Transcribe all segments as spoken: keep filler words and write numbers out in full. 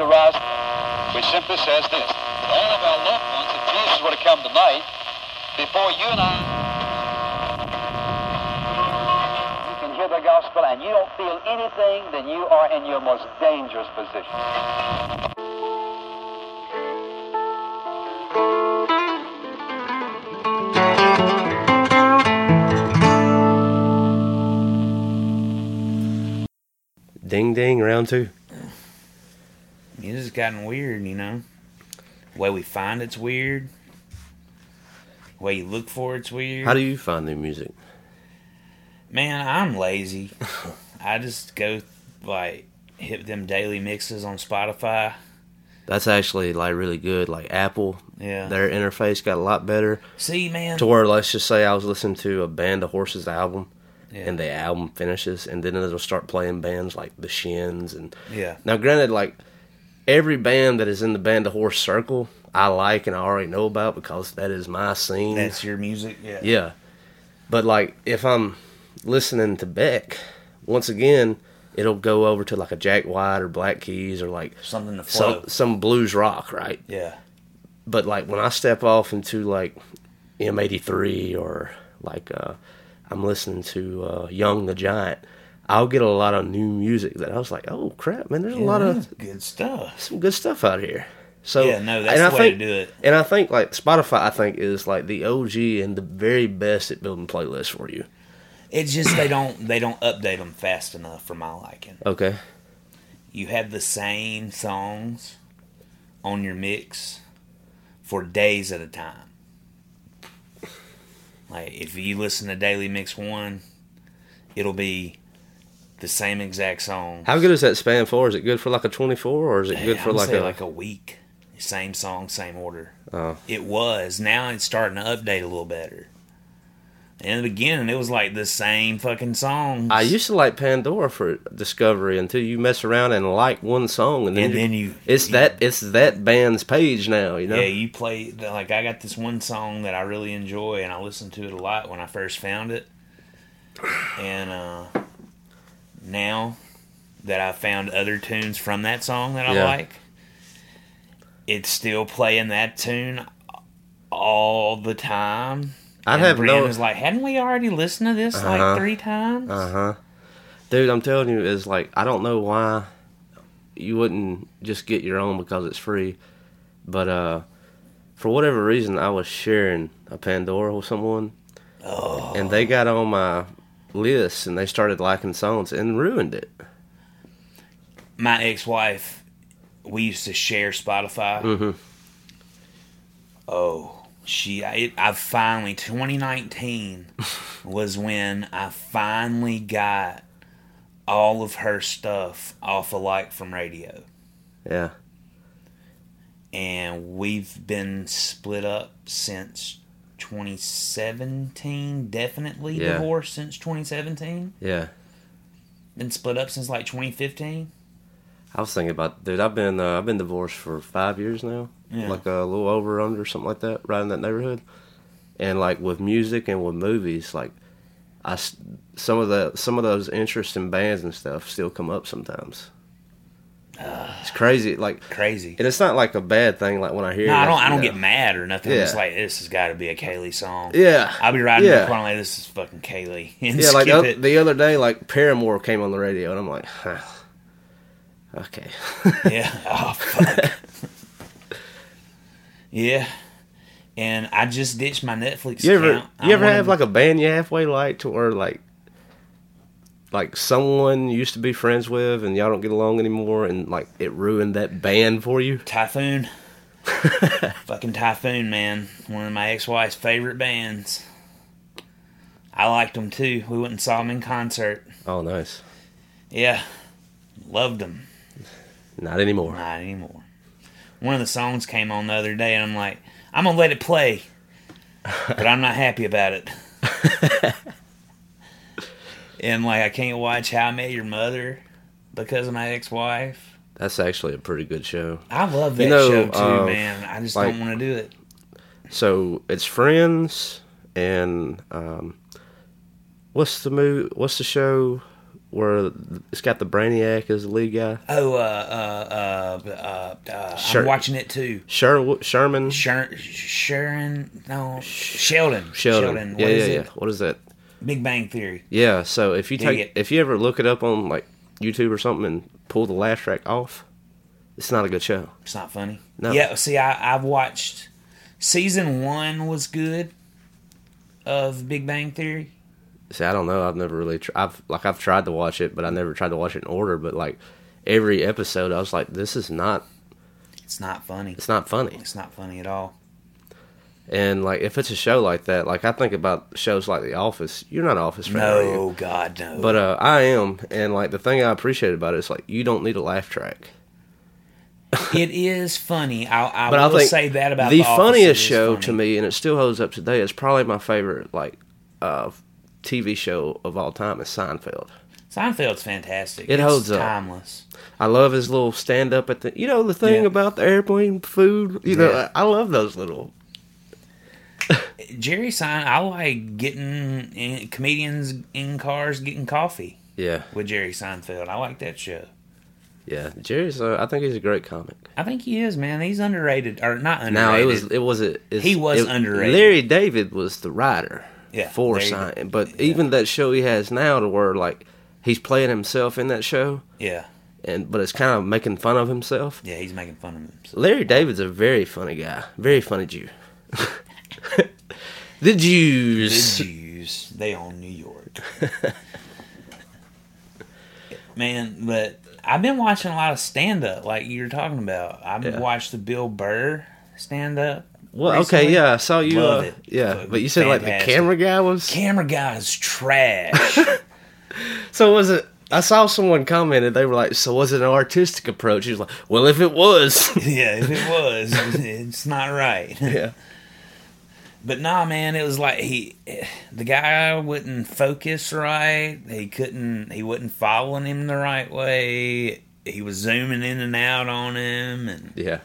arousal, which simply says this: all of our loved ones, if Jesus were to come tonight, before you and I, you can hear the gospel and you don't feel anything, then you are in your most dangerous position. Ding, ding, round two. Music's gotten weird, you know. The way we find it's weird. The way you look for it's weird. How do you find new music? Man, I'm lazy. I just go, like, hit them daily mixes on Spotify. That's actually, like, really good. Like, Apple, yeah, their interface got a lot better. See, man. To where, let's just say I was listening to a Band of Horses album. Yeah. And the album finishes, and then it'll start playing bands like the Shins. And yeah. Now, granted, like, every band that is in the Band of Horse circle, I like and I already know about because that is my scene. That's your music? Yeah. Yeah. But, like, if I'm listening to Beck, once again, it'll go over to, like, a Jack White or Black Keys or, like, something to float. Some, some blues rock, right? Yeah. But, like, when I step off into, like, M eighty-three or, like, uh... I'm listening to uh, Young the Giant, I'll get a lot of new music that I was like, oh, crap, man, there's yeah, a lot of good stuff. Some good stuff out here. So, yeah, no, that's the way think, to do it. And I think, like, Spotify, I think, is, like, the O G and the very best at building playlists for you. It's just they don't they don't update them fast enough for my liking. Okay. You have the same songs on your mix for days at a time. Like, if you listen to Daily Mix one, it'll be the same exact song. How good is that span for? Is it good for, like, a twenty-four, or is it good hey, for, like, a... like, a week? Same song, same order. Oh. It was. Now it's starting to update a little better. In the beginning, it was, like, the same fucking songs. I used to like Pandora for discovery until you mess around and like one song. And then, and you, then you... It's you, that it's that band's page now, you know? Yeah, you play... Like, I got this one song that I really enjoy, and I listened to it a lot when I first found it. And uh, now that I found other tunes from that song that I yeah. like, it's still playing that tune all the time. I'd have Brian no... was like, hadn't we already listened to this, uh-huh. like, three times? Uh-huh. Dude, I'm telling you, is like, I don't know why you wouldn't just get your own because it's free. But uh, for whatever reason, I was sharing a Pandora with someone. Oh. And they got on my list, and they started liking songs and ruined it. My ex-wife, we used to share Spotify. Mm-hmm. Oh. She, I, I finally, twenty nineteen was when I finally got all of her stuff off of Like From Radio. Yeah. And we've been split up since twenty seventeen, definitely yeah. divorced since twenty seventeen. Yeah. Been split up since like twenty fifteen. I was thinking about, dude, I've been uh, I've been divorced for five years now. Yeah. Like a little over, under, something like that, right in that neighborhood. And, like, with music and with movies, like, I, some of the some of those interests in bands and stuff still come up sometimes. Uh, it's crazy. Like crazy. And it's not, like, a bad thing, like, when I hear No, I don't, I don't get mad or nothing. Yeah. It's like, this has got to be a Kaylee song. Yeah. I'll be riding yeah. the car like, this is fucking Kaylee. And yeah, like, the, the other day, like, Paramore came on the radio, and I'm like, huh. Okay. yeah. Oh, fuck. Yeah. And I just ditched my Netflix you ever, account. You ever have, to... like, a band you halfway like, or, like, like someone you used to be friends with and y'all don't get along anymore, and, like, it ruined that band for you? Typhoon. Fucking Typhoon, man. One of my ex-wife's favorite bands. I liked them, too. We went and saw them in concert. Oh, nice. Yeah. Loved them. Not anymore. Not anymore. One of the songs came on the other day, and I'm like, I'm going to let it play, but I'm not happy about it. And, like, I can't watch How I Met Your Mother because of my ex-wife. That's actually a pretty good show. I love that you know, show, too, uh, man. I just like, don't want to do it. So, it's Friends, and um, what's the movie, what's the show where it's got the Brainiac as the lead guy. Oh, uh, uh, uh, uh, uh Sher- I'm watching it too. Sher- Sherman. Sher- Sharon. No. Sheldon. Sheldon. Sheldon. What yeah, is yeah, it? yeah. What is that? Big Bang Theory. Yeah. So if you Dig take, it. if you ever look it up on like YouTube or something and pull the laugh track off, it's not a good show. It's not funny. No. Yeah. See, I, I've watched season one was good of Big Bang Theory. See, I don't know. I've never really, tr- I've like, I've tried to watch it, but I never tried to watch it in order. But like every episode, I was like, "This is not." It's not funny. It's not funny. It's not funny at all. And like, if it's a show like that, like I think about shows like The Office. You're not an Office fan. No, God, no. But uh, I am, and like the thing I appreciate about it is like you don't need a laugh track. It is funny. I, I will I say that about the, the Office. The funniest show funny. to me, and it still holds up today. It's probably my favorite. Like. Uh, T V show of all time is Seinfeld. Seinfeld's fantastic. It it's holds up. Timeless. I love his little stand up at the, you know, the thing yeah. about the airplane food. You yeah. know, I love those little. Jerry Seinfeld. I like getting in, comedians in cars getting coffee. Yeah. With Jerry Seinfeld, I like that show. Yeah, Jerry's. Uh, I think he's a great comic. I think he is, man. He's underrated, or not underrated. No, it was. It was a, He was it, underrated. Larry David was the writer. Yeah, for sign, but yeah. even that show he has now, to where like he's playing himself in that show, yeah, and but it's kind of making fun of himself. Yeah, he's making fun of himself. Larry David's a very funny guy, very funny Jew. The Jews, the Jews, they own New York, man. But I've been watching a lot of stand up, like you were talking about. I've yeah. watched the Bill Burr stand up. Well, recently. Okay, yeah, I saw you. Love uh, it. Yeah, but, but you said fantastic. Like the camera guy was. Camera guy is trash. So was it? I saw someone commented. They were like, "So was it an artistic approach?" He was like, "Well, if it was, yeah, if it was, it's not right." Yeah. But nah, man, it was like he, the guy wouldn't focus right. He couldn't. He wasn't following him the right way. He was zooming in and out on him, and yeah.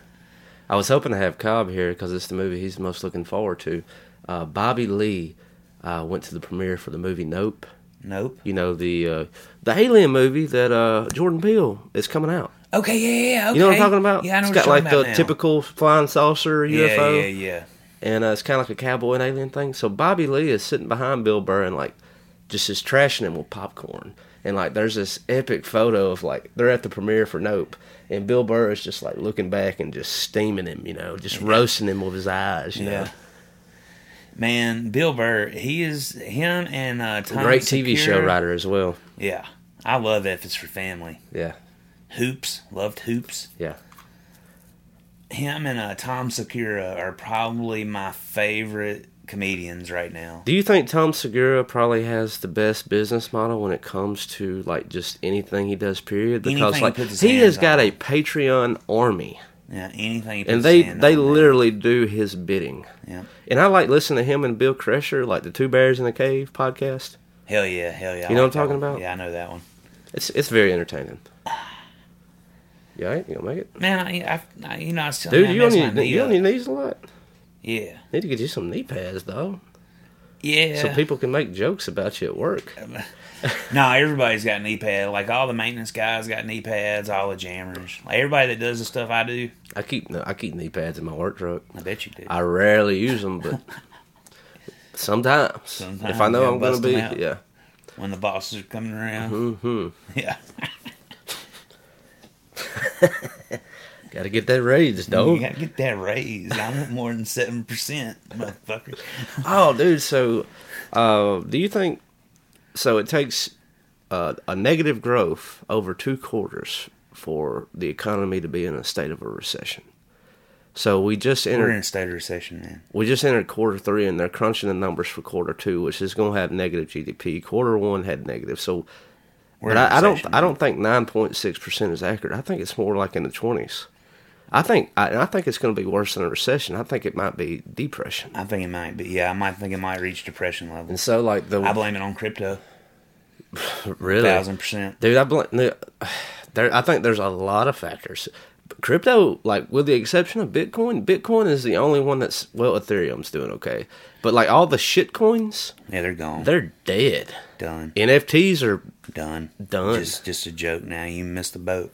I was hoping to have Cobb here because it's the movie he's most looking forward to. Uh, Bobby Lee uh, went to the premiere for the movie Nope. Nope. You know, the uh, the alien movie that uh, Jordan Peele is coming out. Okay, yeah, yeah, okay. You know what I'm talking about? Yeah, I know what you're talking about now. It's got like the typical flying saucer U F O. Yeah, yeah, yeah. And uh, it's kind of like a cowboy and alien thing. So Bobby Lee is sitting behind Bill Burr and like just is trashing him with popcorn. And like there's this epic photo of like they're at the premiere for Nope. And Bill Burr is just like looking back and just steaming him, you know, just yeah. roasting him with his eyes, you yeah. know. Man, Bill Burr, he is him and uh, Tom Great Segura. T V show writer as well. Yeah. I love F is for Family. Yeah. Hoops. Loved Hoops. Yeah. Him and uh, Tom Segura are probably my favorite comedians right now. Do you think Tom Segura probably has the best business model when it comes to like just anything he does, period? Because anything like he, he has on. got a Patreon army. Yeah, anything he puts and they his hands they on, literally man. do his bidding. Yeah, and I like listening to him and Bill Kresher, like the Two Bears in the Cave podcast. Hell yeah, hell yeah! You I know like what I'm talking one. about? Yeah, I know that one. It's it's very entertaining. Yeah, right? You gonna make it, man? I, I you know I was telling dude, you, I you on your you on your knees a lot. Yeah. Need to get you some knee pads, though. Yeah. So people can make jokes about you at work. No, everybody's got knee pads. Like, all the maintenance guys got knee pads, all the jammers. Like, everybody that does the stuff I do. I keep no, I keep knee pads in my work truck. I bet you do. I rarely use them, but sometimes. Sometimes. If I know I'm going to be, yeah. When the bosses are coming around. Mm-hmm. Yeah. Gotta get that raise, dog. You gotta get that raise. I want more than seven percent, motherfucker. Oh, dude, so uh, do you think... So it takes uh, a negative growth over two quarters for the economy to be in a state of a recession. So we just entered... We're in a state of recession, man. We just entered quarter three, and they're crunching the numbers for quarter two, which is going to have negative G D P. Quarter one had negative, so... We're but I, I don't man. I don't think nine point six percent is accurate. I think it's more like in the twenties. I think I, I think it's going to be worse than a recession. I think it might be depression. I think it might be. Yeah, I might think it might reach depression level. And so, like the I blame it on crypto. Really, thousand percent, dude. I blame. There, I think there's a lot of factors. But crypto, like, with the exception of Bitcoin, Bitcoin is the only one that's, well, Ethereum's doing okay. But, like, all the shit coins... Yeah, they're gone. They're dead. Done. N F Ts are... Done. Done. Just, just a joke now. You missed the boat.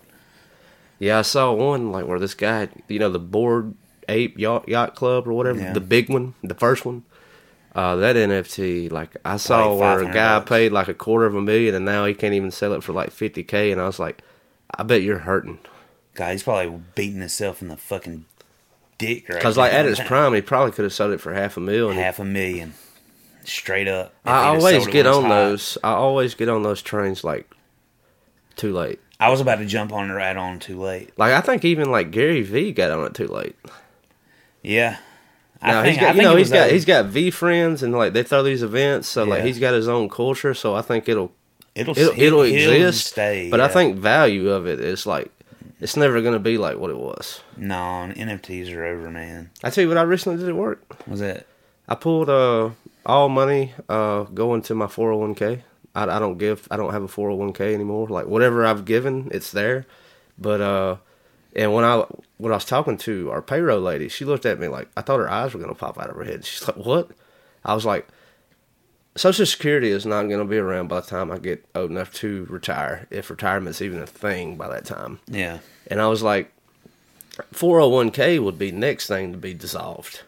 Yeah, I saw one, like, where this guy, you know, the Bored Ape Yacht, Yacht Club or whatever, yeah. the big one, the first one, uh, that N F T, like, I saw where a guy paid, like, a quarter of a million, and now he can't even sell it for, like, fifty K, and I was like, I bet you're hurting. God, he's probably beating himself in the fucking dick right now. Because, like, at his prime, he probably could have sold it for half a million. Half a million. Straight up. I always get on those. I always get on those trains, like, too late. I was about to jump on it right on too late. Like, I think even, like, Gary Vee got on it too late. Yeah. Now, he's got, you know, he's got he's got V friends, and, like, they throw these events, so, like, he's got his own culture, so I think it'll it'll it'll exist. But I think value of it is, like, it's never going to be like what it was. No, N F Ts are over, man. I tell you what I recently did at work. What was that? I pulled uh, all money uh, going to my four oh one k. I, I don't give, I don't have a four oh one k anymore. Like, whatever I've given, it's there. But, uh, and when I, when I was talking to our payroll lady, she looked at me like, I thought her eyes were going to pop out of her head. She's like, what? I was like, Social Security is not going to be around by the time I get old enough to retire, if retirement's even a thing by that time. Yeah. And I was like, four oh one k would be next thing to be dissolved.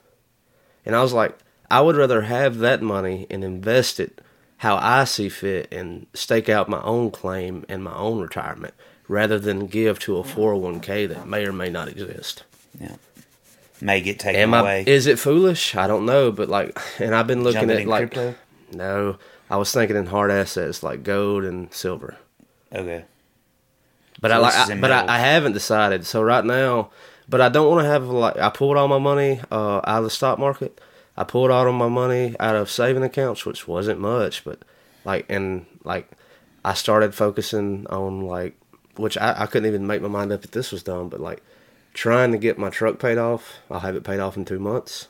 And I was like, I would rather have that money and invest it how I see fit and stake out my own claim and my own retirement rather than give to a four oh one k that may or may not exist. Yeah. May get taken Am away. I, is it foolish? I don't know. But, like, and I've been looking Jumping at, like... Crypto? No, I was thinking in hard assets like gold and silver. Okay. But so I like, I, but I, I haven't decided. So right now, but I don't want to have like I pulled all my money uh, out of the stock market. I pulled all of my money out of saving accounts, which wasn't much, but like and like I started focusing on like which I, I couldn't even make my mind up if this was done, but like trying to get my truck paid off. I'll have it paid off in two months.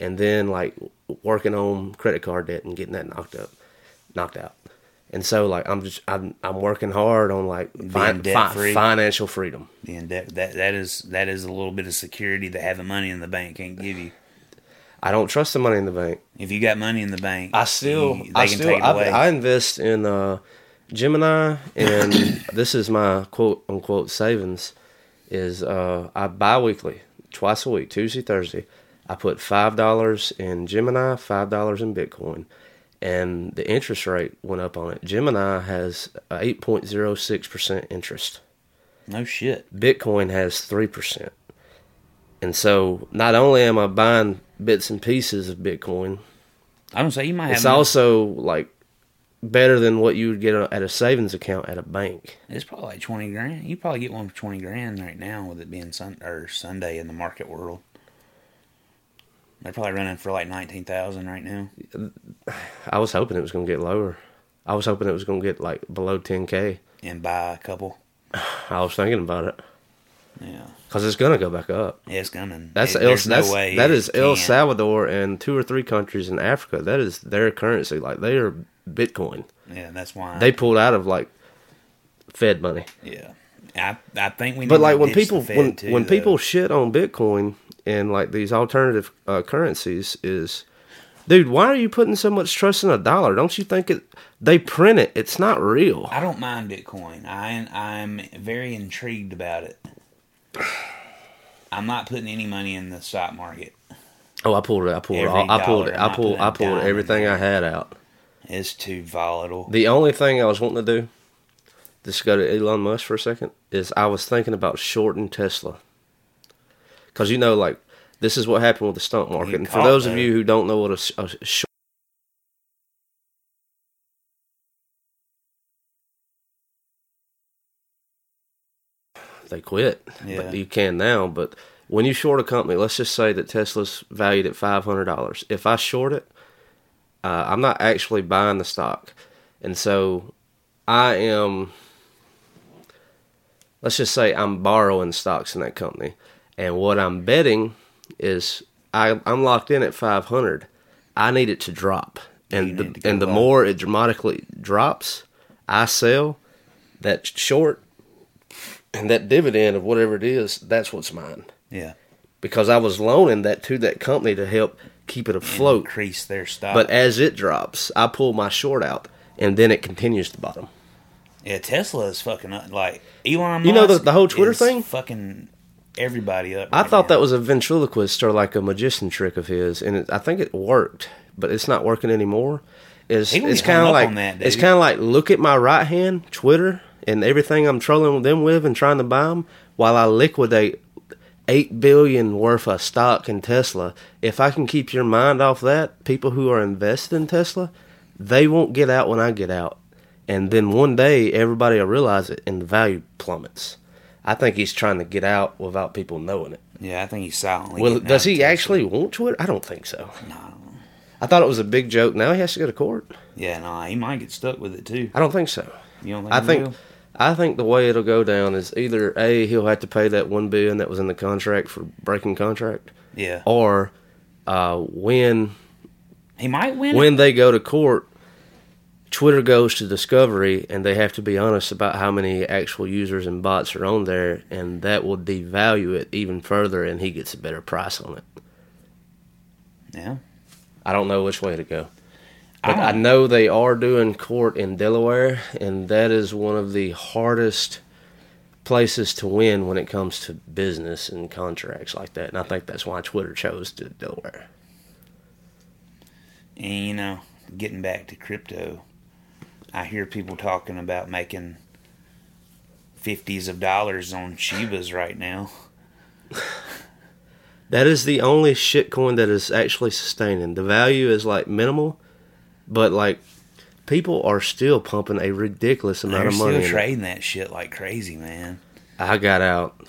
And then, like, working on credit card debt and getting that knocked up, knocked out. And so, like, I'm just, I'm, I'm working hard on, like, fin- fi- free. financial freedom. Being debt, that, that is, that is a little bit of security that having money in the bank can't give you. I don't trust the money in the bank. If you got money in the bank, I still, you, they I can still, take it away. I, I invest in uh, Gemini, and this is my quote unquote savings. Is uh, I biweekly, twice a week, Tuesday, Thursday. I put five dollars in Gemini, five dollars in Bitcoin, and the interest rate went up on it. Gemini has eight point oh six percent interest. No shit. Bitcoin has three percent. And so not only am I buying bits and pieces of Bitcoin, I don't say you might have. It's enough. Also like better than what you would get at a savings account at a bank. It's probably like twenty grand. You probably get one for twenty grand right now with it being sun- or Sunday in the market world. They're probably running for like nineteen thousand right now. I was hoping it was going to get lower. I was hoping it was going to get like below ten K. And buy a couple. I was thinking about it. Yeah. Because it's going to go back up. Yeah, it's coming. That's it, El, there's that's, no way that is El Salvador and two or three countries in Africa. That is their currency. Like they are Bitcoin. Yeah, that's why. They pulled out of like Fed money. Yeah. I I think we need but like to when people when, too, when people shit on Bitcoin and like these alternative uh, currencies is, dude, why are you putting so much trust in a dollar? Don't you think it? They print it. It's not real. I don't mind Bitcoin. I I'm very intrigued about it. I'm not putting any money in the stock market. Oh, I pulled it. I pulled Every it. All, I pulled it. I pulled. I pulled everything I had out. It's too volatile. The only thing I was wanting to do. Just go to Elon Musk for a second, is I was thinking about shorting Tesla. Because, you know, like, this is what happened with the stock market. And for those of you who don't know what a, a short... They quit. Yeah. But you can now. But when you short a company, let's just say that Tesla's valued at five hundred dollars. If I short it, uh, I'm not actually buying the stock. And so I am... Let's just say I'm borrowing stocks in that company, and what I'm betting is I, I'm locked in at five hundred. I need it to drop, and the, to and the more it dramatically drops, I sell that short, And that dividend of whatever it is, that's what's mine. Yeah. Because I was loaning that to that company to help keep it afloat. Increase their stock. But as it drops, I pull my short out, and then it continues to bottom. Yeah, Tesla is fucking up. Like, Elon Musk, you know, the, the whole Twitter thing? Fucking everybody up. Right I thought now. That was a ventriloquist or like a magician trick of his, and it, I think it worked, but it's not working anymore. It's, it's kind of like, that, it's kind of like, look at my right hand, Twitter, and everything I'm trolling them with and trying to buy them, while I liquidate eight billion dollars worth of stock in Tesla. If I can keep your mind off that, people who are invested in Tesla, they won't get out when I get out. And then one day, everybody will realize it, and the value plummets. I think he's trying to get out without people knowing it. Yeah, I think he's silently. Well, does he actually want Twitter? I don't think so. No. I thought it was a big joke. Now he has to go to court. Yeah, no, he might get stuck with it too. I don't think so. You don't think I think will? I think the way it'll go down is either A, he'll have to pay that one billion that was in the contract for breaking contract. Yeah. Or uh, when he might win. When it. They go to court, Twitter goes to discovery, and they have to be honest about how many actual users and bots are on there, and that will devalue it even further, and he gets a better price on it. Yeah. I don't know which way to go. But I, I know they are doing court in Delaware, and that is one of the hardest places to win when it comes to business and contracts like that. And I think that's why Twitter chose to Delaware. And, you know, getting back to crypto, I hear people talking about making fifties of dollars on Shibas right now. That is the only shitcoin that is actually sustaining. The value is like minimal, but like people are still pumping a ridiculous amount They're of money. They're still trading that shit like crazy, man. I got out.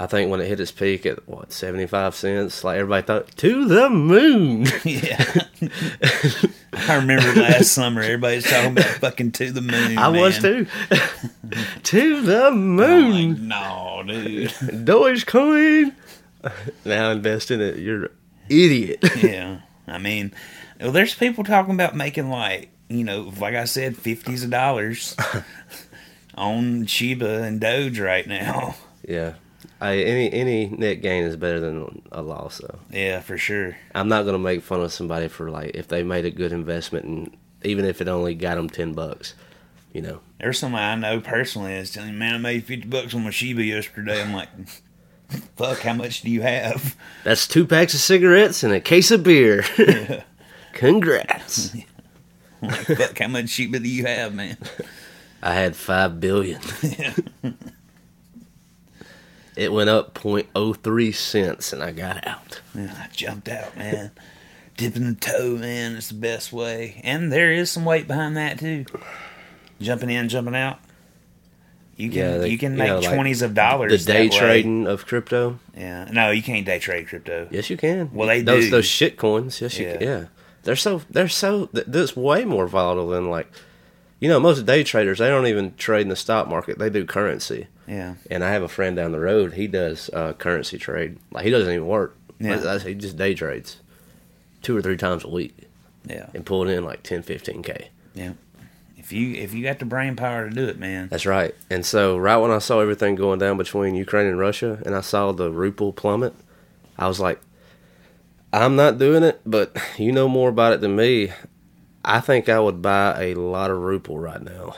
I think when it hit its peak at what seventy-five cents, like everybody thought to the moon. Yeah, I remember last summer everybody's talking about fucking to the moon. I man. was too. To the moon. Oh, like, no, dude. Dogecoin. Now invest in it. You're an idiot. Yeah. I mean, well, there's people talking about making, like, you know, like I said, fifties of dollars on Shiba and Doge right now. Yeah. I, any any net gain is better than a loss, though. Yeah, for sure. I'm not going to make fun of somebody for, like, if they made a good investment, and even if it only got them ten bucks, you know. There's somebody I know personally that's telling me, man, I made fifty bucks on my Shiba yesterday. I'm like... Fuck, how much do you have? That's two packs of cigarettes and a case of beer. Yeah. Congrats. Yeah. Like, fuck, how much Shiba do you have, man? I had five billion. Yeah. It went up zero point zero three cents and I got out. Yeah, I jumped out, man. Dipping the toe, man, it's the best way. And there is some weight behind that, too. Jumping in, jumping out. You can yeah, they, you can make you know, like twenties of dollars. The day trading of crypto. Yeah, no, you can't day trade crypto. Yes, you can. Well, they those, do those shit coins. Yes, yeah. you can. Yeah, they're so they're so that's way more volatile than, like, you know, most day traders, they don't even trade in the stock market. They do currency. Yeah. And I have a friend down the road. He does uh, currency trade. Like, he doesn't even work. Yeah. He just day trades two or three times a week. Yeah. And pulling in like ten, fifteen K. Yeah. If you if you got the brain power to do it, man. That's right. And so right when I saw everything going down between Ukraine and Russia, and I saw the ruble plummet, I was like, I'm not doing it, but you know more about it than me. I think I would buy a lot of ruble right now.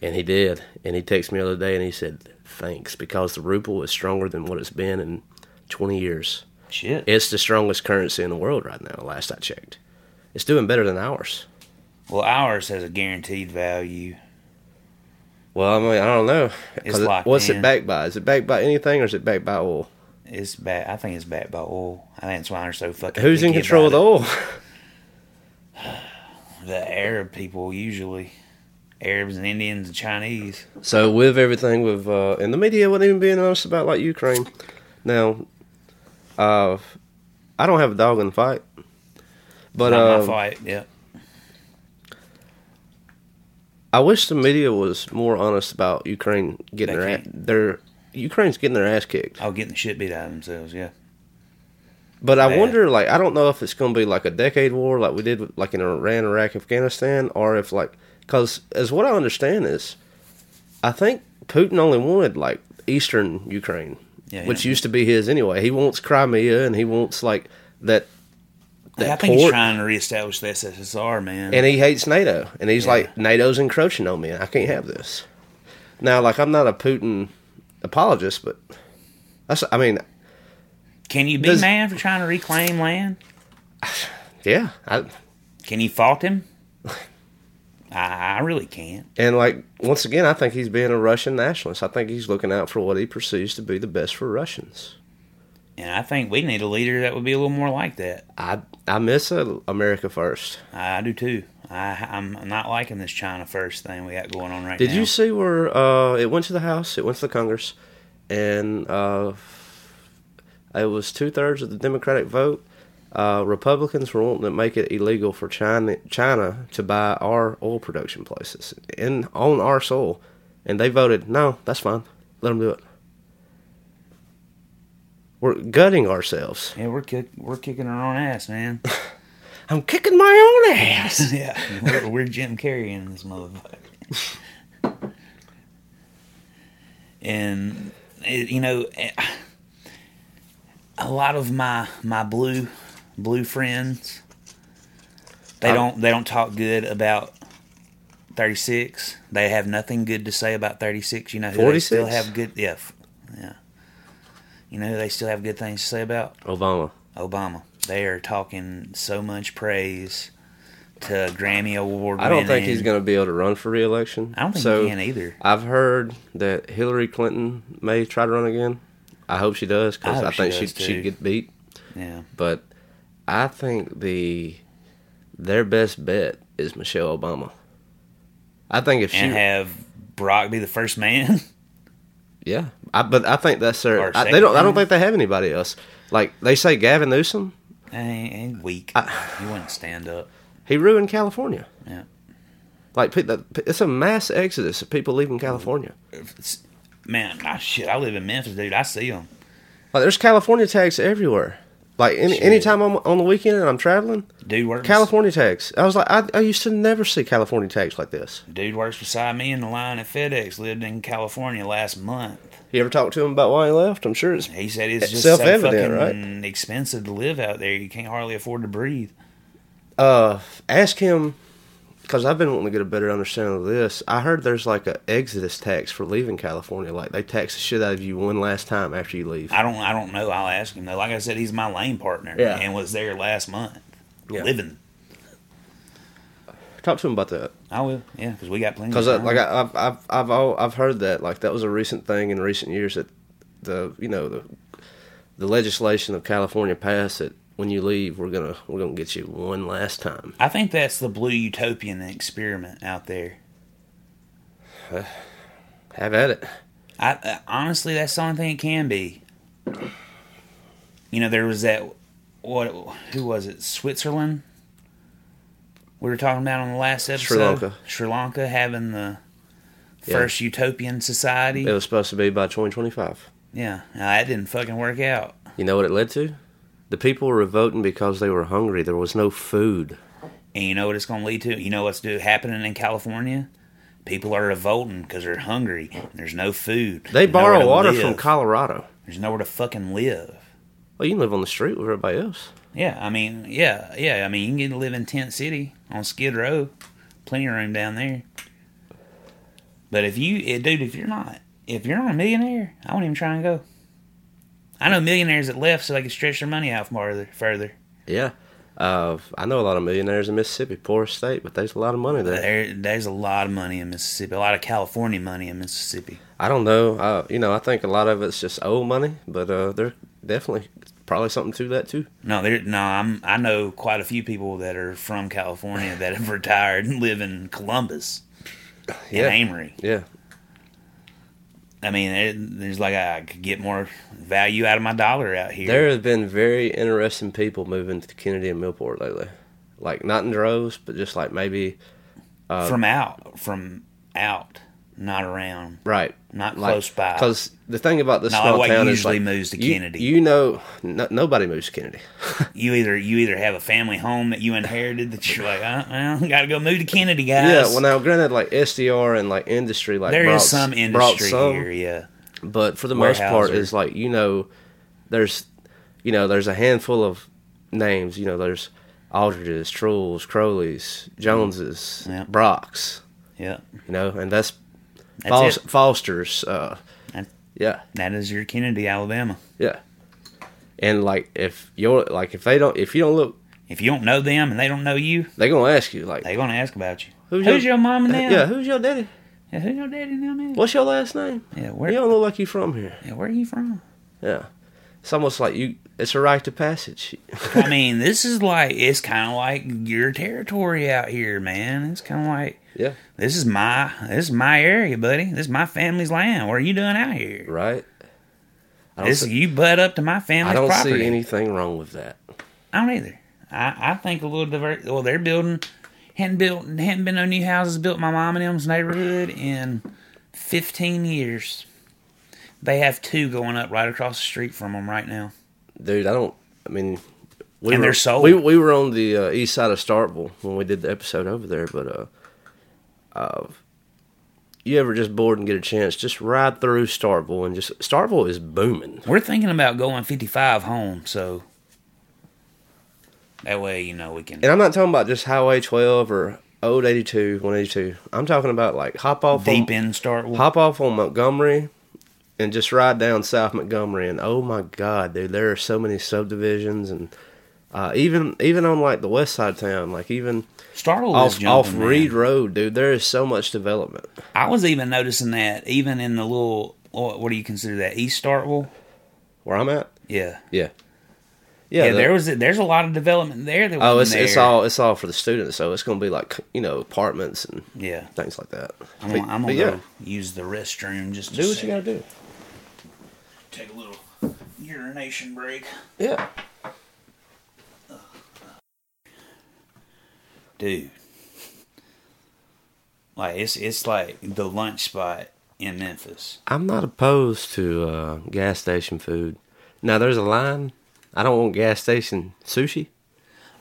And he did. And he texted me the other day, and he said, thanks, because the ruble is stronger than what it's been in twenty years. Shit. It's the strongest currency in the world right now, last I checked. It's doing better than ours. Well, ours has a guaranteed value. Well, I mean, I don't know. It's locked in. What's it backed by? Is it backed by anything, or is it backed by oil? It's back. I think it's backed by oil. I think that's why they're so fucking. Who's in control of the oil? The Arab people, usually. Arabs and Indians and Chinese. So with everything with, uh, and the media wouldn't even be honest about, like, Ukraine. Now, uh, I don't have a dog in the fight, but uh, my fight, yeah. I wish the media was more honest about Ukraine getting their ass, their Ukraine's getting their ass kicked. Oh, getting the shit beat out of themselves, yeah. But I yeah. wonder, like, I don't know if it's going to be like a decade war, like we did, with, like in Iran, Iraq, Afghanistan, or if, like, because as what I understand is, I think Putin only wanted, like, eastern Ukraine, yeah, which used to be his anyway. He wants Crimea, and he wants, like, that that yeah, I think port. He's trying to reestablish the S S S R, man. And he hates NATO. And he's yeah. like, NATO's encroaching on me, and I can't have this. Now, like, I'm not a Putin apologist, but that's, I mean... Can you be does, mad for trying to reclaim land? Yeah. I, Can you fault him? I really can't. And, like, once again, I think he's being a Russian nationalist. I think he's looking out for what he perceives to be the best for Russians. And I think we need a leader that would be a little more like that. I I miss a America First. I do, too. I, I'm not liking this China First thing we got going on right Did now. Did you see where uh, it went to the House, it went to the Congress, and uh, it was two-thirds of the Democratic vote? Uh, Republicans were wanting to make it illegal for China China to buy our oil production places in on our soil, and they voted no. That's fine. Let them do it. We're gutting ourselves. Yeah, we're kick, we're kicking our own ass, man. I'm kicking my own ass. Yeah, we're, we're Jim Carrey in this motherfucker. And it, you know, a lot of my my blue. Blue friends, they don't they don't talk good about thirty-six. They have nothing good to say about thirty-six. You know who forty-six? They still have good yeah, yeah. You know who they still have good things to say about? Obama. Obama. They are talking so much praise to Grammy Award. I don't think he's going to be able to run for re-election. I don't think so, he can either. I've heard that Hillary Clinton may try to run again. I hope she does because I, I think she she'd, she'd get beat. Yeah, but. I think the their best bet is Michelle Obama. I think if she and have Brock be the first man. Yeah, I, but I think that's their. I, they don't. I don't think they have anybody else. Like they say, Gavin Newsom. Ain't weak. I, he wouldn't stand up. He ruined California. Yeah. Like it's a mass exodus of people leaving California. It's, man, I, shit! I live in Memphis, dude. I see them. Like there's California tags everywhere. Like, any anytime I'm on the weekend and I'm traveling, dude works. California tags. I was like, I, I used to never see California tags like this. Dude works beside me in the line at FedEx, lived in California last month. You ever talked to him about why he left? I'm sure it's He said it's, it's just self-evident, so fucking right? Expensive to live out there. You can't hardly afford to breathe. Uh, ask him, because I've been wanting to get a better understanding of this. I heard there's like an exodus tax for leaving California. Like they tax the shit out of you one last time after you leave. I don't, I don't know. I'll ask him though. Like I said, he's my lane partner yeah. and was there last month, yeah. living. Talk to him about that. I will, yeah, because we got plenty. Because like I, I've, I've, I've, all, I've heard that. Like that was a recent thing in recent years that the, you know, the, the legislation of California passed it. When you leave, we're gonna we're gonna get you one last time. I think that's the blue utopian experiment out there. Uh, have at it. I, I honestly, that's the only thing it can be. You know, there was that what? Who was it? Switzerland. We were talking about on the last episode. Sri Lanka. Sri Lanka having the first yeah. utopian society. It was supposed to be by twenty twenty-five. Yeah, no, that didn't fucking work out. You know what it led to? The people were revolting because they were hungry. There was no food. And you know what it's going to lead to? You know what's do, happening in California? People are revolting because they're hungry. And there's no food. They there's borrow water live. From Colorado. There's nowhere to fucking live. Well, you can live on the street with everybody else. Yeah, I mean, yeah, yeah. I mean, you can get to live in Tent City on Skid Row. Plenty of room down there. But if you, dude, if you're not, if you're not a millionaire, I won't even try and go. I know millionaires that left so they could stretch their money out farther. Further. Yeah. Uh, I know a lot of millionaires in Mississippi, poorest state, but there's a lot of money there. there. There's a lot of money in Mississippi, a lot of California money in Mississippi. I don't know. Uh, you know, I think a lot of it's just old money, but uh, there's definitely probably something to that, too. No, there, no I'm, I know quite a few people that are from California that have retired and live in Columbus yeah. and Amory. Yeah. I mean, it, there's like I could get more value out of my dollar out here. There have been very interesting people moving to Kennedy and Millport lately, like not in droves, but just like maybe uh, from out, from out, not around. Right. Not like, close by. Because the thing about this no, small town usually is usually like, moves to you, Kennedy. You know, no, nobody moves to Kennedy. you either you either have a family home that you inherited that you're like, oh, well, got to go move to Kennedy, guys. Yeah, well, now, granted, like S D R and like industry, like there brought, is some industry some, here, yeah. But for the most part, it's like, you know, there's, you know, there's a handful of names. You know, there's Aldridge's, Trull's, Crowley's, Joneses, yeah. Brock's. Yeah. You know, and that's... That's Fos- Foster's, uh, that, yeah, that is your Kennedy, Alabama. Yeah, and like if you're like if they don't if you don't look if you don't know them and they don't know you, they gonna ask you like they gonna ask about you. Who's, who's your, your mom and dad? Yeah, who's your daddy? Yeah, who's your daddy and them? What's your last name? Yeah, where you don't look like you from here. Yeah, where are you from? Yeah, it's almost like you. It's a rite of passage. I mean, this is like it's kind of like your territory out here, man. It's kind of like. Yeah, this is my this is my area, buddy. This is my family's land. What are you doing out here? Right. I don't this see, you butt up to my family's property. I don't property. see anything wrong with that. I don't either. I, I think a little diverse. Well, they're building. Hadn't built. Hadn't been no new houses built in my mom and them's neighborhood in fifteen years. They have two going up right across the street from them right now. Dude, I don't. I mean, we and were, they're sold. We we were on the uh, east side of Starkville when we did the episode over there, but. uh Uh, you ever just bored and get a chance, just ride through Starkville and just... Starkville is booming. We're thinking about going fifty-five home, so... That way, you know, we can... And I'm not talking about just Highway twelve or Old eighty-two, one eighty-two. I'm talking about, like, hop off... Deep on, in Starkville. Hop off on Montgomery and just ride down South Montgomery. And, oh, my God, dude, there are so many subdivisions and... Uh, even even on like the west side of town, like even Startle off, is jumping, off Reed man. Road, dude, there is so much development. I was even noticing that even in the little, what do you consider that, East Starkville? Where I'm at? Yeah. Yeah. Yeah, yeah the, there was there's a lot of development there. That oh, it's, there. it's all it's all for the students, so it's going to be like, you know, apartments and yeah. things like that. I'm, but, I'm going to yeah. use the restroom just to do what you got to do. Take a little urination break. Yeah. Dude, like it's it's like the lunch spot in Memphis. I'm not opposed to uh, gas station food. Now there's a line. I don't want gas station sushi.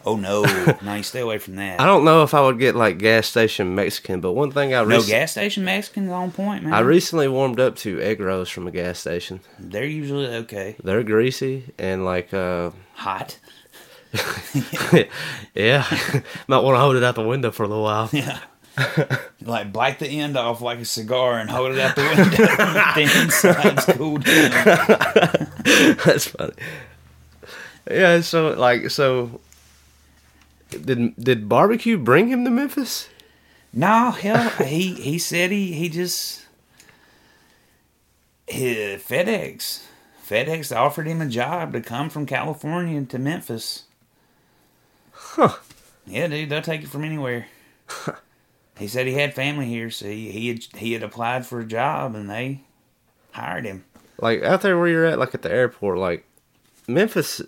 Oh no, no, you stay away from that. I don't know if I would get like gas station Mexican, but one thing I no rec- gas station Mexican's on point, man. I recently warmed up to egg rolls from a gas station. They're usually okay. They're greasy and like uh, hot. Yeah, might want to hold it out the window for a little while. Yeah, like bite the end off like a cigar and hold it out the window. The inside's cooled down. That's funny. Yeah, so like so, did did barbecue bring him to Memphis? No, hell, he he said he he just his FedEx FedEx offered him a job to come from California to Memphis. Huh. Yeah, dude, they'll take it from anywhere. Huh. He said he had family here, so he, he had he had applied for a job, and they hired him. Like, out there where you're at, like at the airport, like, Memphis...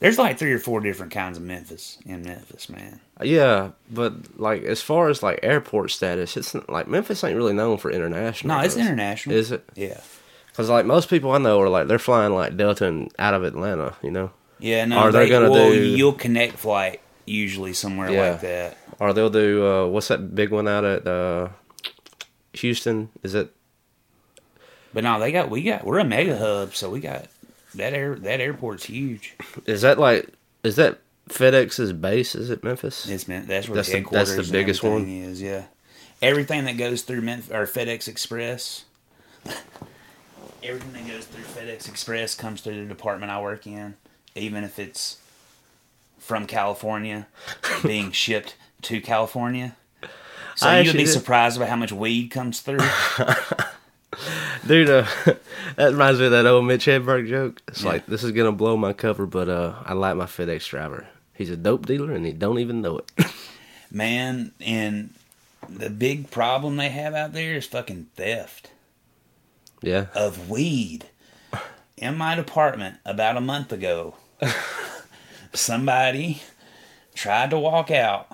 There's like three or four different kinds of Memphis in Memphis, man. Yeah, but like, as far as like airport status, it's like, Memphis ain't really known for international. No, it's those. International. Is it? Yeah. Because like, most people I know are like, they're flying like Delta and out of Atlanta, you know? Yeah, no, or they're they, gonna well, do. You'll connect flight usually somewhere yeah. like that. Or they'll do uh, what's that big one out at uh, Houston? Is it? But no, they got we got we're a mega hub, so we got that air that airport's huge. Is that like is that FedEx's base? Is it Memphis? It's Memphis. That's where that's the headquarters. The, that's the biggest one. Is yeah, everything that goes through Memphis or FedEx Express. Everything that goes through FedEx Express comes through the department I work in. Even if it's from California, being shipped to California. So you'd be surprised about how much weed comes through. Dude, uh, that reminds me of that old Mitch Hedberg joke. It's yeah. like, this is going to blow my cover, but uh, I like my FedEx driver. He's a dope dealer, and he don't even know it. Man, and the big problem they have out there is fucking theft. Yeah. Of weed. In my department, about a month ago, somebody tried to walk out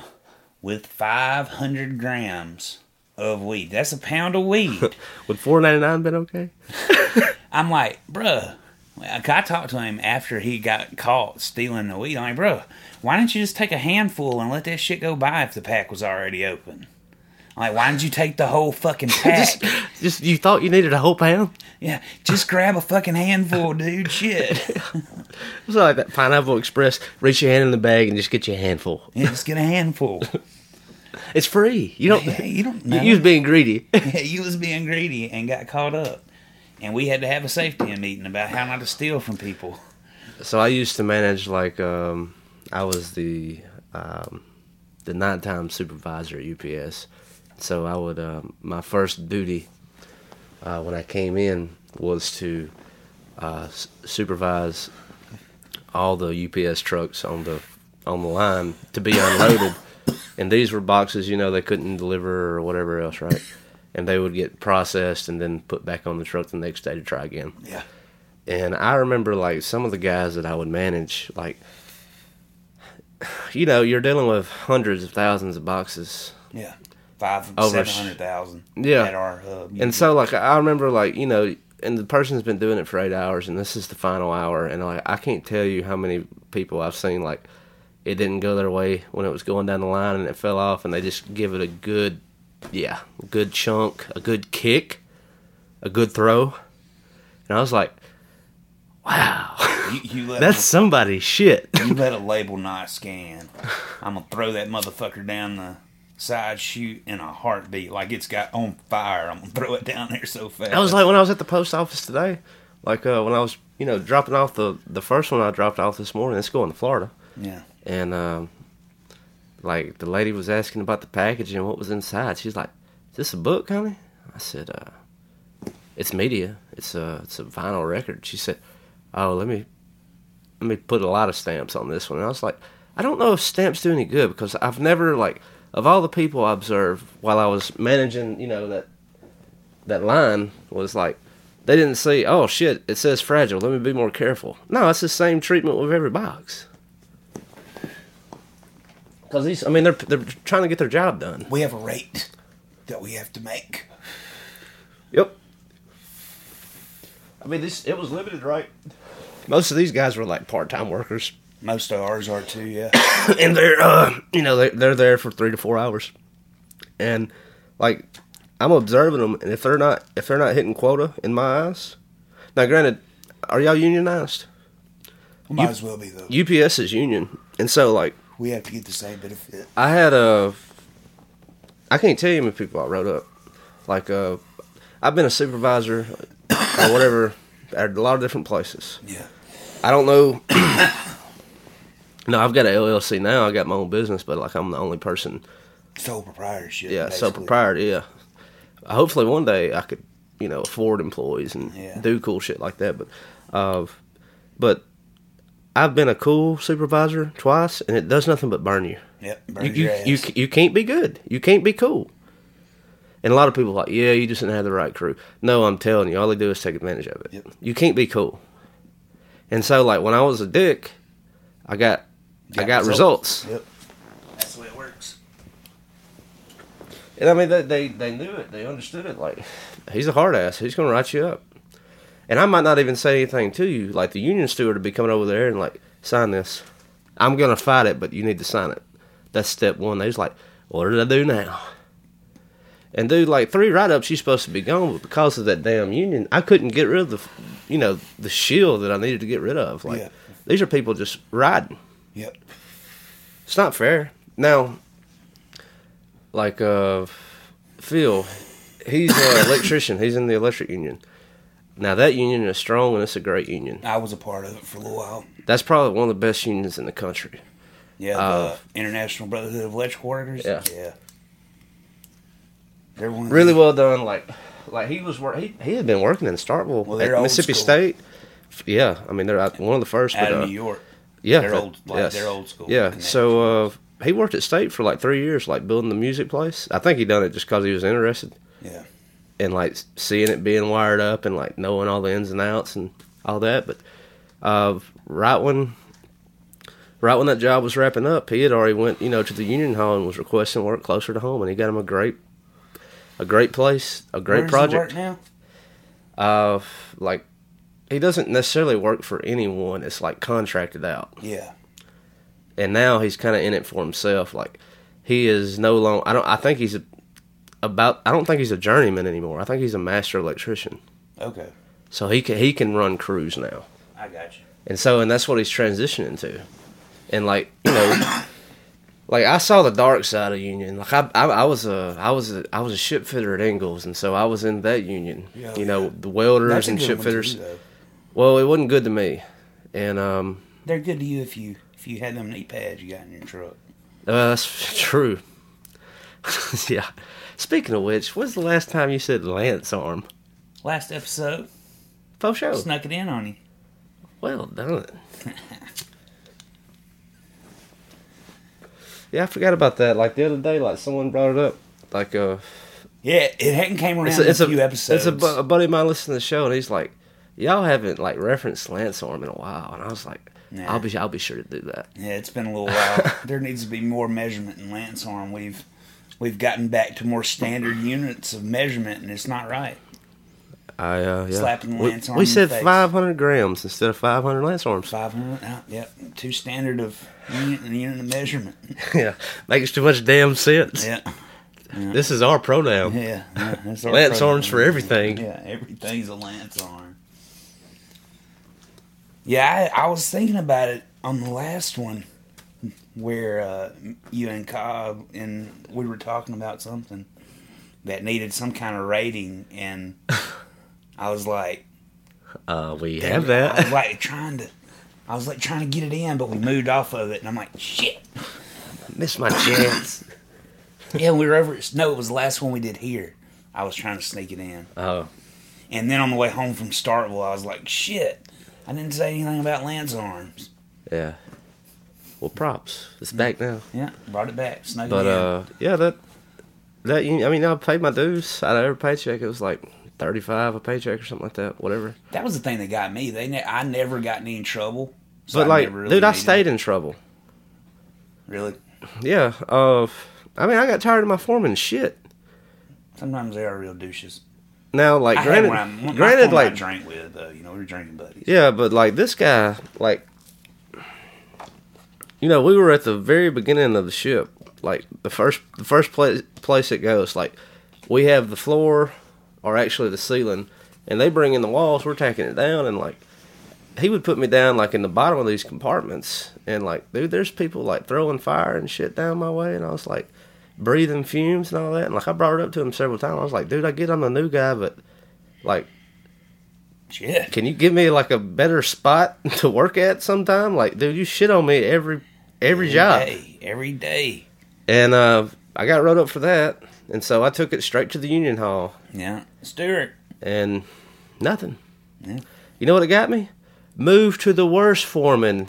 with five hundred grams of weed. That's a pound of weed. Would four ninety-nine been okay? I'm like, bruh. I talked to him after he got caught stealing the weed. I'm like, bruh, why didn't you just take a handful and let that shit go by if the pack was already open? Like, why didn't you take the whole fucking pack? just, just, you thought you needed a whole pound? Yeah, just grab a fucking handful, dude. Shit. It's like that Pineapple Express. Reach your hand in the bag and just get you a handful. Yeah, just get a handful. It's free. You don't. Yeah, you don't know. You was being greedy. Yeah, you was being greedy and got caught up. And we had to have a safety meeting about how not to steal from people. So I used to manage, like, um, I was the um, the nighttime supervisor at U P S. So I would, uh, my first duty uh, when I came in was to uh, s- supervise all the U P S trucks on the on the line to be unloaded. And these were boxes, you know, they couldn't deliver or whatever else, right? And they would get processed and then put back on the truck the next day to try again. Yeah. And I remember, like, some of the guys that I would manage, like, you know, you're dealing with hundreds of thousands of boxes. Yeah. Five, seven hundred thousand. Yeah. At our hub. And so, like, I remember, like, you know, and the person's been doing it for eight hours, and this is the final hour, and, like, I can't tell you how many people I've seen, like, it didn't go their way when it was going down the line and it fell off, and they just give it a good, yeah, a good chunk, a good kick, a good throw. And I was like, wow, you, you let that's a, somebody's shit. You let a label not scan. I'm going to throw that motherfucker down the side chute in a heartbeat like it's got on fire. I'm going to throw it down there so fast. I was like, when I was at the post office today, like uh, when I was, you know, dropping off the, the first one I dropped off this morning, it's going to Florida. Yeah. And, um, like, the lady was asking about the package and what was inside. She's like, is this a book, honey? I said, uh, it's media. It's a, it's a vinyl record. She said, oh, let me let me put a lot of stamps on this one. And I was like, I don't know if stamps do any good because I've never, like, of all the people I observed while I was managing, you know, that that line was like, they didn't say, oh, shit, it says fragile. Let me be more careful. No, it's the same treatment with every box. Because these, I mean, they're they're trying to get their job done. We have a rate that we have to make. Yep. I mean, this it was limited, right? Most of these guys were like part-time workers. Most of ours are too, yeah. And they're, uh, you know, they're, they're there for three to four hours, and like I'm observing them, and if they're not if they're not hitting quota in my eyes, now granted, are y'all unionized? Might U- as well be though. U P S is union, and so like. We have to get the same benefit. I had a... I can't tell you how many people I wrote up. Like, uh, I've been a supervisor or whatever at a lot of different places. Yeah. I don't know... No, I've got an L L C now. I got my own business, but, like, I'm the only person... Sole proprietorship. Yeah, basically. Sole proprietor, yeah. Hopefully one day I could, you know, afford employees and yeah. do cool shit like that. But, uh, But... I've been a cool supervisor twice, and it does nothing but burn you. Yep, burn you, your ass. You, you can't be good. You can't be cool. And a lot of people are like, yeah, you just didn't have the right crew. No, I'm telling you, all they do is take advantage of it. Yep. You can't be cool. And so, like, when I was a dick, I got, got I got results. results. Yep, that's the way it works. And, I mean, they, they, they knew it. They understood it. Like, he's a hard ass. He's going to write you up. And I might not even say anything to you. Like, the union steward would be coming over there and, like, sign this. I'm going to fight it, but you need to sign it. That's step one. They was like, what did I do now? And, dude, like, three write-ups, you're supposed to be gone. But because of that damn union, I couldn't get rid of the, you know, the shield that I needed to get rid of. Like, yeah. These are people just riding. Yep. It's not fair. Now, like, uh, Phil, he's an electrician. He's in the electric union. Now, that union is strong, and it's a great union. I was a part of it for a little while. That's probably one of the best unions in the country. Yeah, the uh, International Brotherhood of Electrical Workers. Yeah. yeah. They're one really well done. Like, like he was wor- he, he had been working in Starkville well, at Mississippi State. Yeah, I mean, they're one of the first. Out but, of uh, New York. Yeah. They're old, like, yes. they're old school. Yeah, so uh, he worked at State for like three years, like building the music place. I think he done it just because he was interested. Yeah. And, like, seeing it being wired up and, like, knowing all the ins and outs and all that. But uh, right when right when that job was wrapping up, he had already went, you know, to the union hall and was requesting work closer to home. And he got him a great a great place, a great Where project. Does he work now? Uh, like, he doesn't necessarily work for anyone. It's like contracted out. Yeah. And now he's kind of in it for himself. Like, he is no longer. I don't. I think he's about. I don't think he's a journeyman anymore. I think he's a master electrician. Okay. So he can he can run crews now. I got you. And so and that's what he's transitioning to. And like, you know, like I saw the dark side of union. Like I, I, I was a, I was a, I was a ship fitter at Ingalls, and so I was in that union. Yeah, you yeah. know, the welders that's and ship fitters. You, well, it wasn't good to me, and um. They're good to you if you if you had them knee pads you got in your truck. Uh, that's true. Yeah. Speaking of which, when's the last time you said Lance arm? Last episode. For sure. Snuck it in on you. Well done. Yeah, I forgot about that. Like, the other day, like, someone brought it up. Like, uh... Yeah, it hadn't came around it's a, in it's a few a, episodes. It's a, a buddy of mine listening to the show, and he's like, y'all haven't, like, referenced Lance Arm in a while. And I was like, nah. I'll be I'll be sure to do that. Yeah, it's been a little while. There needs to be more measurement in Lance Arm. We've, we've gotten back to more standard units of measurement, and it's not right. I, uh, yeah. Slapping Lance we, Arm. We said five hundred grams instead of five hundred Lance Arms. five hundred, uh, yep. Too standard of unit, unit of measurement. Yeah. Makes too much damn sense. Yeah. yeah. This is our pronoun. Yeah. yeah that's our Lance pronoun. Arms for everything. Yeah. Everything's a Lance Arm. Yeah. I, I was thinking about it on the last one where uh, you and Cobb and we were talking about something that needed some kind of rating and. I was like, uh, we have it. that. I was like trying to, I was like trying to get it in, but we moved off of it, and I'm like, shit, I missed my chance. Yeah, we were over. No, it was the last one we did here. I was trying to sneak it in. Oh, and then on the way home from Starkville, I was like, shit, I didn't say anything about Lance Arms. Yeah. Well, props. It's back now. Yeah, brought it back. Snug but it in. uh, yeah, that that I mean, I paid my dues out of every paycheck. It was like. thirty-five a paycheck or something like that, whatever. That was the thing that got me. They, ne- I never got in any trouble. So but, I like, really dude, I stayed it. in trouble. Really? Yeah. Uh, I mean, I got tired of my foreman shit. Sometimes they are real douches. Now, like, I granted, my granted like... I drank with, uh, you know, we were drinking buddies. Yeah, but, like, this guy, like... You know, we were at the very beginning of the ship. Like, the first the first place, place it goes. Like, we have the floor... Or actually the ceiling, and they bring in the walls, we're tacking it down, and, like, he would put me down, like, in the bottom of these compartments, and, like, dude, there's people, like, throwing fire and shit down my way, and I was, like, breathing fumes and all that, and, like, I brought it up to him several times, I was like, dude, I get I'm the new guy, but, like, shit, can you give me, like, a better spot to work at sometime? Like, dude, you shit on me every, every, every job. Day, every day. And, uh, I got wrote up for that. And so I took it straight to the union hall. Yeah. Stewart. And nothing. Yeah. You know what it got me? Moved to the worst foreman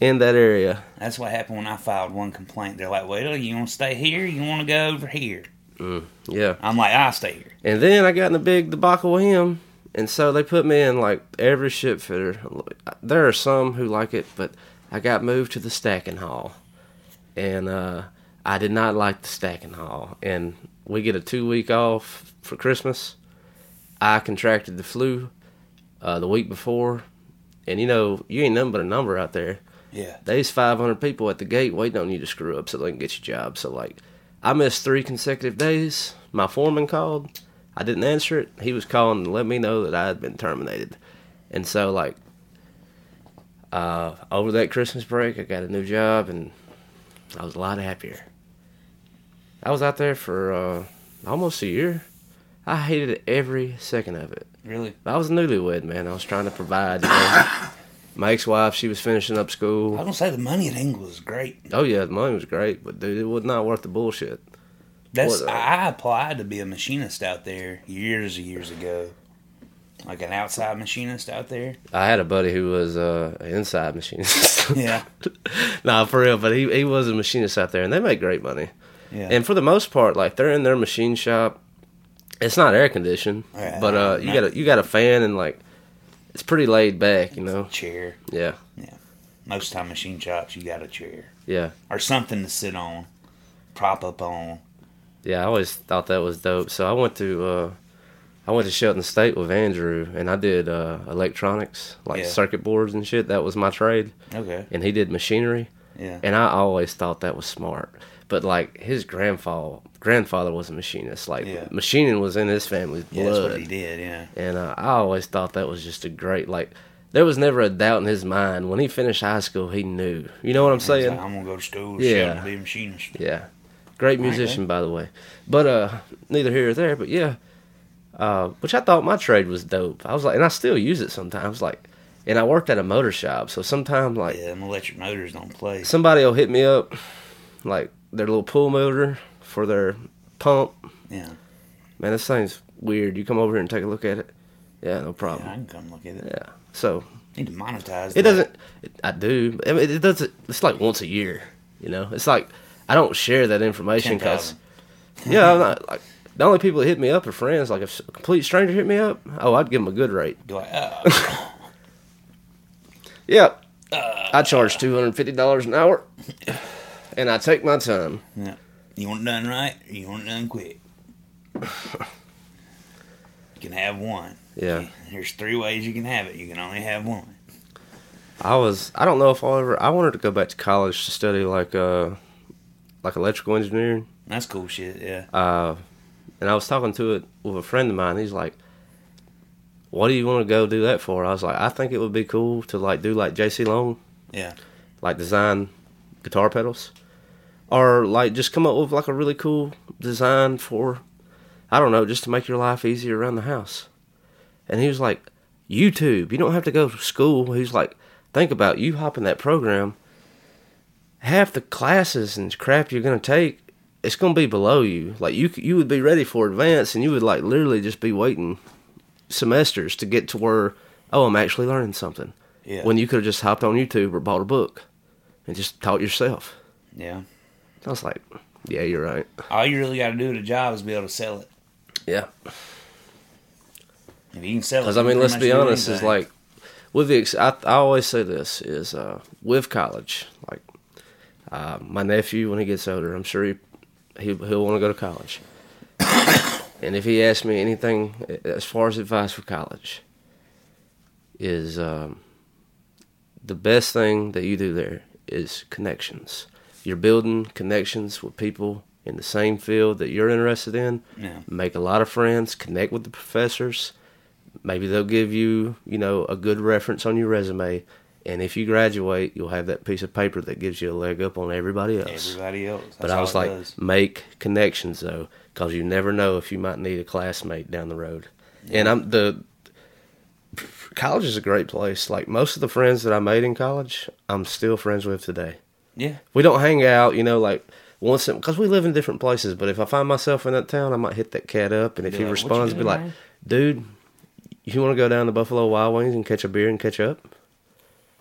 in that area. That's what happened when I filed one complaint. They're like, well, you want to stay here? You want to go over here? Mm, yeah. I'm like, I'll stay here. And then I got in a big debacle with him. And so they put me in, like, every ship fitter. There are some who like it, but I got moved to the stacking hall. And, uh... I did not like the stacking hall, and we get a two-week off for Christmas. I contracted the flu uh, the week before, and, you know, you ain't nothing but a number out there. Yeah. There's five hundred people at the gate waiting on you to screw up so they can get your job. So, like, I missed three consecutive days. My foreman called. I didn't answer it. He was calling to let me know that I had been terminated. And so, like, uh, over that Christmas break, I got a new job, and I was a lot happier. I was out there for uh, almost a year. I hated every second of it. Really? I was a newlywed, man. I was trying to provide. You know, my ex-wife, she was finishing up school. I was going to say the money at England was great. Oh, yeah, the money was great, but, dude, it was not worth the bullshit. That's what, uh, I applied to be a machinist out there years and years ago. Like an outside machinist out there? I had a buddy who was uh, an inside machinist. Yeah. Nah, for real, but he, he was a machinist out there, and they make great money. Yeah. And for the most part, like, they're in their machine shop. It's not air-conditioned, right, but uh, you got a, you got a fan, and, like, it's pretty laid back, you know? It's a chair. Yeah. Yeah. Most time machine shops, you got a chair. Yeah. Or something to sit on, prop up on. yeah, I always thought that was dope. So I went to uh, I went to Shelton State with Andrew, and I did uh, electronics, like yeah. circuit boards and shit. That was my trade. Okay. And he did machinery. Yeah. And I always thought that was smart. But like his grandfather, grandfather was a machinist. Like yeah. machining was in his family's blood. Yeah, that's what he did. Yeah. And uh, I always thought that was just a great like. There was never a doubt in his mind. When he finished high school, he knew. You know what I'm He's saying? Like, I'm going to go to school yeah. and be a machinist. Yeah. Great musician, by the way. But uh, neither here or there, but yeah. Uh, which I thought my trade was dope. I was like, and I still use it sometimes. Like, and I worked at a motor shop, so sometimes like... Yeah, them electric motors don't play. Somebody will hit me up, like their little pool motor for their pump. Yeah. Man, this thing's weird. You come over here and take a look at it. Yeah, no problem. Yeah, I can come look at it. Yeah. So you need to monetize. It that. doesn't. It, I do. I mean, it doesn't. It's like once a year. You know, it's like I don't share that information because yeah, I'm not like the only people that hit me up are friends. Like if a complete stranger hit me up, oh, I'd give them a good rate. Be like, oh. yeah, uh, I charge two hundred fifty dollars an hour, and I take my time. Yeah, you want it done right, or you want it done quick. You can have one. Yeah. There's three ways you can have it. You can only have one. I was, I don't know if I'll ever, I wanted to go back to college to study like uh, like electrical engineering. That's cool shit, yeah. Uh, and I was talking to it with a friend of mine. He's like, what do you want to go do that for? I was like, I think it would be cool to like do like J C Long. Yeah. Like design guitar pedals. Or like just come up with like a really cool design for, I don't know, just to make your life easier around the house. And he was like, YouTube, you don't have to go to school. He's like, think about you hopping that program. Half the classes and crap you're going to take, it's going to be below you. Like, you you would be ready for advanced, and you would, like, literally just be waiting semesters to get to where, oh, I'm actually learning something. Yeah. When you could have just hopped on YouTube or bought a book and just taught yourself. Yeah. I was like, yeah, you're right. All you really got to do to a job is be able to sell it. Yeah. If you can sell it. Because I mean, let's be honest, is like with the ex- I, I always say this is uh, with college. Like uh, my nephew, when he gets older, I'm sure he, he he'll want to go to college. And if he asks me anything as far as advice for college, is um, the best thing that you do there is connections. You're building connections with people in the same field that you're interested in. Yeah. Make a lot of friends. Connect with the professors. Maybe they'll give you, you know, a good reference on your resume. And if you graduate, you'll have that piece of paper that gives you a leg up on everybody else. Everybody else. That's but I was like, does. Make connections, though, because you never know if you might need a classmate down the road. Yeah. And I'm the college is a great place. Like, most of the friends that I made in college, I'm still friends with today. Yeah. We don't hang out, you know, like... Once, because we live in different places, but if I find myself in that town, I might hit that cat up, and if yeah, he responds, be like, dude, you want to go down to Buffalo Wild Wings and catch a beer and catch up?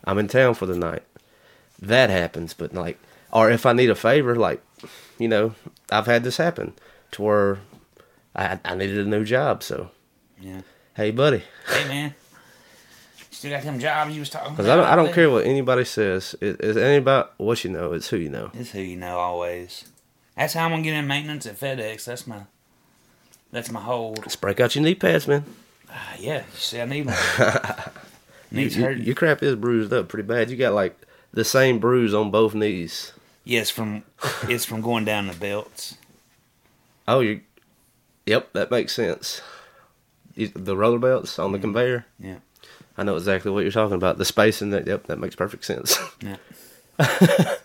I'm in town for the night. That happens, but like, or if I need a favor, like, you know, I've had this happen to where I, I needed a new job, so. Yeah. Hey, buddy. Hey, man. Still got them jobs you was talking about. Because I don't, I don't care what anybody says. It, it's ain't about what you know. It's who you know. It's who you know always. That's how I'm going to get in maintenance at FedEx. That's my that's my hold. Let's break out your knee pads, man. Uh, yeah. You see, I need one. Knees you, hurting. Your crap is bruised up pretty bad. You got, like, the same bruise on both knees. Yeah, it's from, it's from going down the belts. Oh, you. Yep, that makes sense. The roller belts on the mm-hmm. conveyor? Yeah. I know exactly what you're talking about. The spacing, that, yep, that makes perfect sense. Yeah. I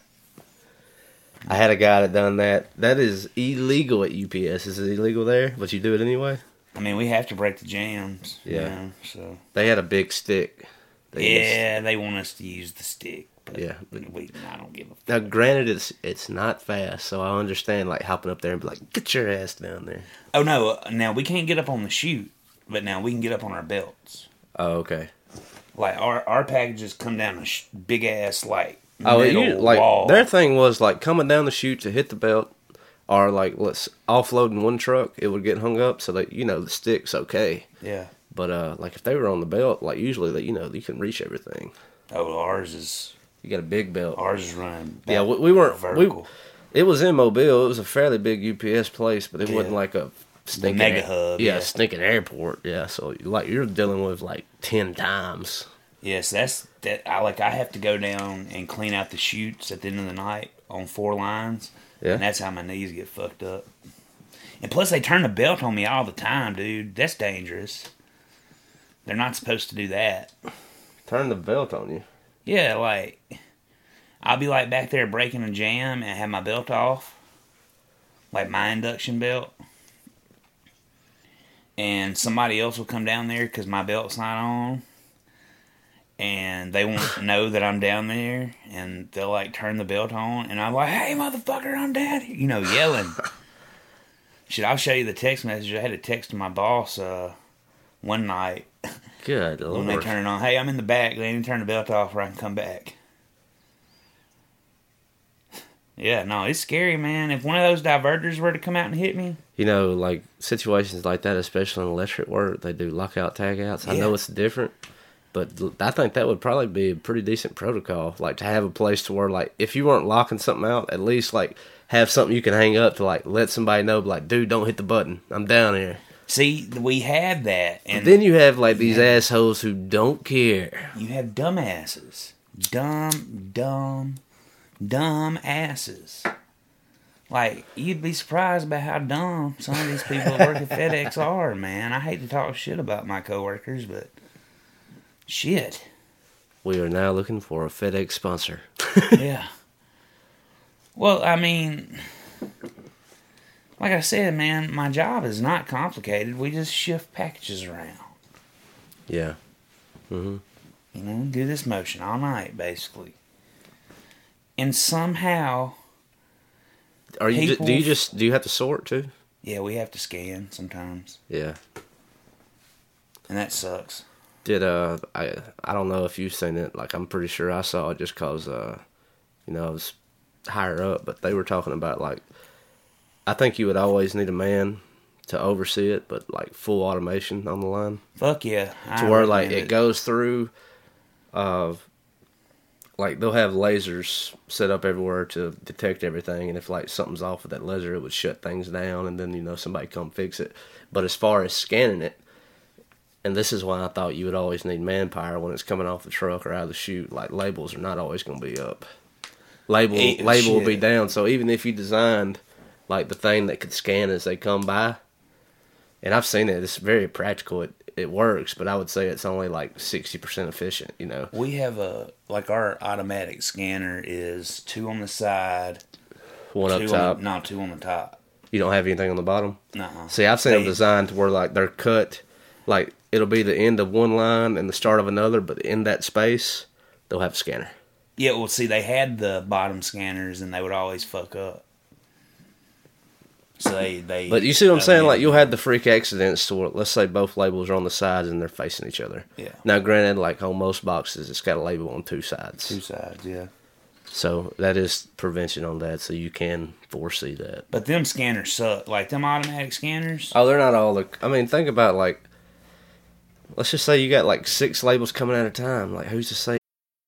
had a guy that done that. That is illegal at U P S. Is it illegal there? But you do it anyway? I mean, we have to break the jams. Yeah. You know, so they had a big stick. They yeah, used. They want us to use the stick. But yeah. But we, I don't give a fuck. Now, granted, it's it's not fast, so I understand like hopping up there and be like, get your ass down there. Oh, no. Now, we can't get up on the chute, but now we can get up on our belts. Oh, okay. Like, our our packages come down a sh- big-ass, like, oh, you, like wall. Their thing was, like, coming down the chute to hit the belt, or, like, let's offload in one truck, it would get hung up, so that, you know, the stick's okay. Yeah. But, uh, like, if they were on the belt, like, usually, that you know, you can reach everything. Oh, ours is... You got a big belt. Ours is running. Yeah, we, we weren't... vertical. We, It was in Mobile. It was a fairly big U P S place, but it yeah. wasn't like a stinking mega air, hub. Yeah, yeah. A stinking airport. Yeah, so like you're dealing with like ten times. Yes, that's that. I like. I have to go down and clean out the chutes at the end of the night on four lines, yeah. and that's how my knees get fucked up. And plus, they turn the belt on me all the time, dude. That's dangerous. They're not supposed to do that. Turn the belt on you? Yeah, like, I'll be, like, back there breaking a jam and have my belt off. Like, my induction belt. And somebody else will come down there because my belt's not on. And they won't know that I'm down there. And they'll, like, turn the belt on. And I'm like, hey, motherfucker, I'm down here. You know, yelling. Shit, I'll show you the text message. I had a text to my boss uh, one night. Good Lord. When they turn it on. Hey, I'm in the back. They didn't turn the belt off or I can come back. Yeah, no, it's scary, man. If one of those diverters were to come out and hit me. You know, like, situations like that, especially in electric work, they do lockout, tagouts. Yeah. I know it's different, but I think that would probably be a pretty decent protocol. Like, to have a place to where, like, if you weren't locking something out, at least, like, have something you can hang up to, like, let somebody know, like, dude, don't hit the button. I'm down here. See, we have that. And but then you have, like, these yeah. assholes who don't care. You have dumbasses. Dumb, dumb, dumb asses. Like, you'd be surprised about how dumb some of these people that work at FedEx are, man. I hate to talk shit about my coworkers, but shit. We are now looking for a FedEx sponsor. Yeah. Well, I mean, like I said, man, my job is not complicated. We just shift packages around. Yeah. Mm-hmm. You know, do this motion all night, basically. And somehow, are you? People, do you just? Do you have to sort too? Yeah, we have to scan sometimes. Yeah. And that sucks. Did uh, I? I don't know if you've seen it. Like, I'm pretty sure I saw it just cause uh, you know, I was higher up, but they were talking about, like, I think you would always need a man to oversee it, but like full automation on the line. Fuck yeah. I to where like it, it goes through uh like they'll have lasers set up everywhere to detect everything, and if like something's off with that laser, it would shut things down, and then, you know, somebody come fix it. But as far as scanning it, and this is why I thought you would always need manpower when it's coming off the truck or out of the chute, like labels are not always gonna be up. Label it, label shit. Will be down, so even if you designed like the thing that could scan as they come by, and I've seen it, it's very practical. It it works, but I would say it's only like sixty percent efficient. You know, we have a like our automatic scanner is two on the side, one up top. On, no, two on the top. You don't have anything on the bottom. No. See, I've seen they, them designed to where like they're cut, like it'll be the end of one line and the start of another, but in that space they'll have a scanner. Yeah, well, see, they had the bottom scanners, and they would always fuck up. So they... they but you see what I'm saying? Like, you'll have the freak accidents to where, let's say, both labels are on the sides, and they're facing each other. Yeah. Now, granted, like, on most boxes, it's got a label on two sides. Two sides, yeah. So, that is prevention on that, so you can foresee that. But them scanners suck. Like, them automatic scanners? Oh, they're not all... the. I mean, think about, like... Let's just say you got, like, six labels coming at a time. Like, who's to say...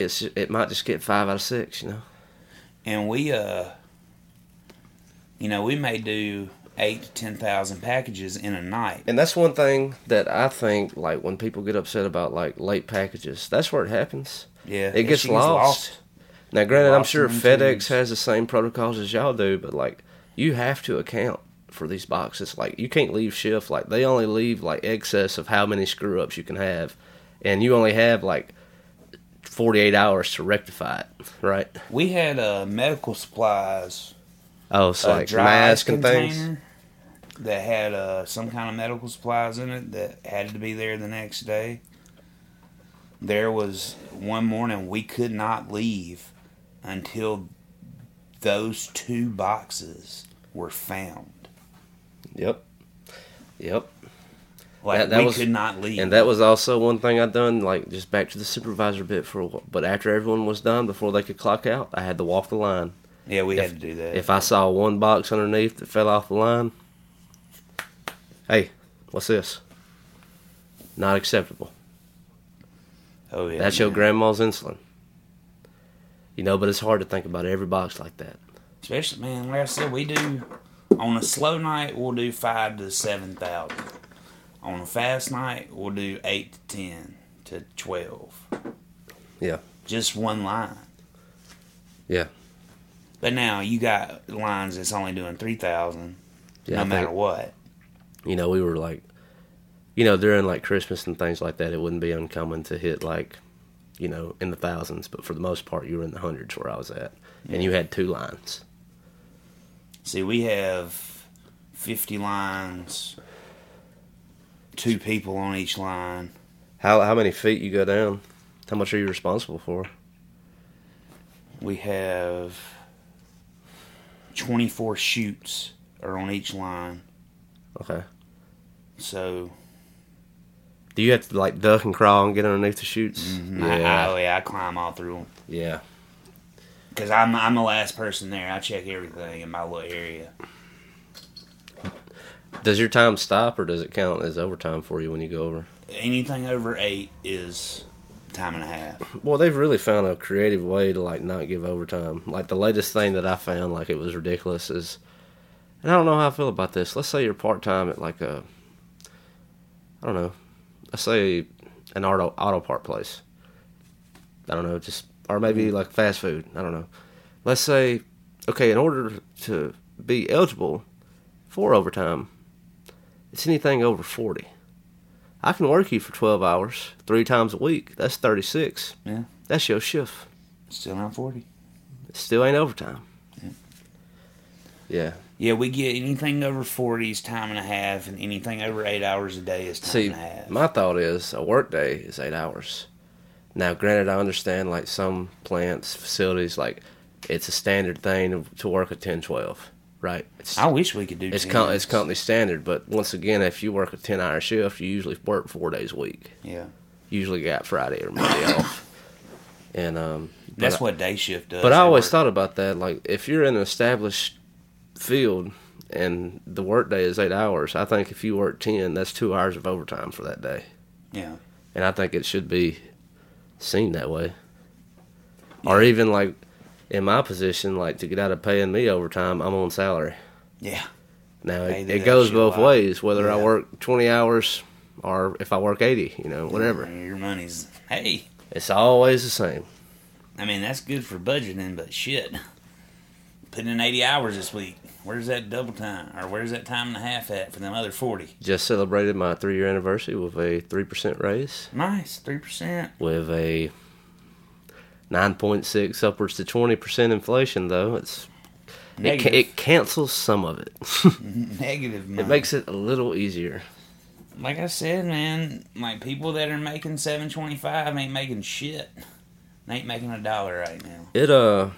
It's, it might just get five out of six, you know. And we, uh, you know, we may do eight to ten thousand packages in a night. And that's one thing that I think, like, when people get upset about like late packages, that's where it happens. Yeah, it gets lost. lost. Now, granted, I'm sure FedEx has the same protocols as y'all do, but, like, you have to account for these boxes. Like, you can't leave shift. Like, they only leave, like, excess of how many screw-ups you can have. And you only have, like, forty-eight hours to rectify it, right? We had uh, medical supplies. Oh, it's so like masks and things? That had uh, some kind of medical supplies in it that had to be there the next day. There was one morning we could not leave until those two boxes were found. Yep. Yep. Like, that, that we was, could not leave. And that was also one thing I done, like, just back to the supervisor bit for a while. But after everyone was done, before they could clock out, I had to walk the line. Yeah, we if, had to do that. If I saw one box underneath that fell off the line, hey, what's this? Not acceptable. Oh, yeah. That's man. Your grandma's insulin. You know, but it's hard to think about every box like that. Especially, man, like I said, we do, on a slow night, we'll do five to seven thousand. On a fast night, we'll do eight to ten to twelve. Yeah. Just one line. Yeah. But now you got lines that's only doing three thousand, yeah, no I matter think, what. You know, we were like, you know, during like Christmas and things like that, it wouldn't be uncommon to hit like, you know, in the thousands. But for the most part, you were in the hundreds where I was at. Yeah. And you had two lines. See, we have fifty lines... Two people on each line. How how many feet you go down? How much are you responsible for? We have twenty-four chutes are on each line. Okay. So. Do you have to like duck and crawl and get underneath the chutes? Mm-hmm. Yeah. I, I, oh yeah, I climb all through them. Yeah. Because I'm I'm the last person there. I check everything in my little area. Does your time stop, or does it count as overtime for you when you go over? Anything over eight is time and a half. Well, they've really found a creative way to, like, not give overtime. Like, the latest thing that I found, like, it was ridiculous is, and I don't know how I feel about this. Let's say you're part-time at, like, a, I don't know, let's say an auto, auto part place. I don't know, just, or maybe, like, fast food. I don't know. Let's say, okay, in order to be eligible for overtime, it's anything over forty. I can work you for twelve hours, three times a week. That's thirty-six. Yeah. That's your shift. Still not forty. It still ain't overtime. Yeah. Yeah. Yeah, we get anything over forty is time and a half, and anything over eight hours a day is time See, and a half. My thought is a work day is eight hours. Now, granted, I understand, like, some plants, facilities, like, it's a standard thing to work a ten twelve. Right. It's, I wish we could do it's com- it's company standard, but once again, if you work a ten-hour shift, you usually work four days a week. Yeah. Usually got Friday or Monday off. And um, that's what day shift does. But I always work. thought about that. Like, if you're in an established field and the work day is eight hours, I think if you work ten, that's two hours of overtime for that day. Yeah. And I think it should be seen that way. Yeah. Or even, like, in my position, like, to get out of paying me overtime, I'm on salary. Yeah. Now, it, it goes both ways, whether yeah. I work twenty hours or if I work eighty, you know, whatever. Your money's, hey. It's always the same. I mean, that's good for budgeting, but shit. Putting in eighty hours this week, where's that double time, or where's that time and a half at for them other forty? Just celebrated my three-year anniversary with a three percent raise. Nice, three percent. With a nine point six upwards to twenty percent inflation, though. It's it, it cancels some of it. Negative money. It makes it a little easier. Like I said, man, like people that are making seven twenty-five ain't making shit. They ain't making a dollar right now. It, uh,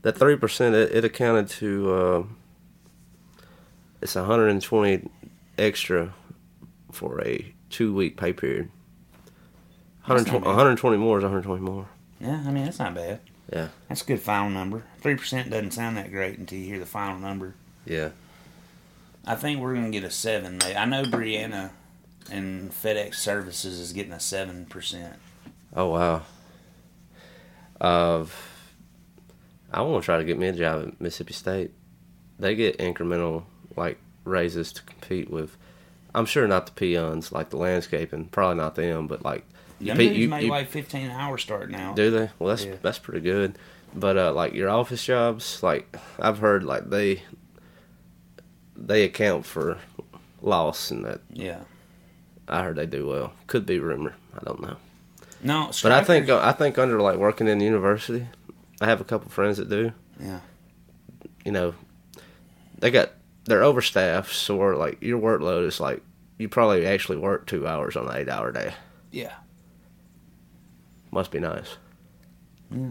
that three percent, it, it accounted to, uh, it's one hundred twenty extra for a two-week pay period. one hundred twenty more is one hundred twenty more. Yeah, I mean, that's not bad. Yeah. That's a good final number. three percent doesn't sound that great until you hear the final number. Yeah. I think we're going to get a seven. I know Brianna in FedEx Services is getting a seven percent. Oh, wow. Uh, I want to try to get me a job at Mississippi State. They get incremental, like, raises to compete with, I'm sure not the peons, like the landscaping, probably not them, but, like, Them you, dudes you, make you, like fifteen hours starting out. Do they? Well, that's yeah. that's pretty good. But uh, like your office jobs, like I've heard, like they they account for loss and that. Yeah, I heard they do well. Could be rumor. I don't know. No, but I think I think under like working in the university, I have a couple friends that do. Yeah, you know, they got they're overstaffed, so we're, like your workload is like you probably actually work two hours on an eight hour day. Yeah, must be nice. Yeah.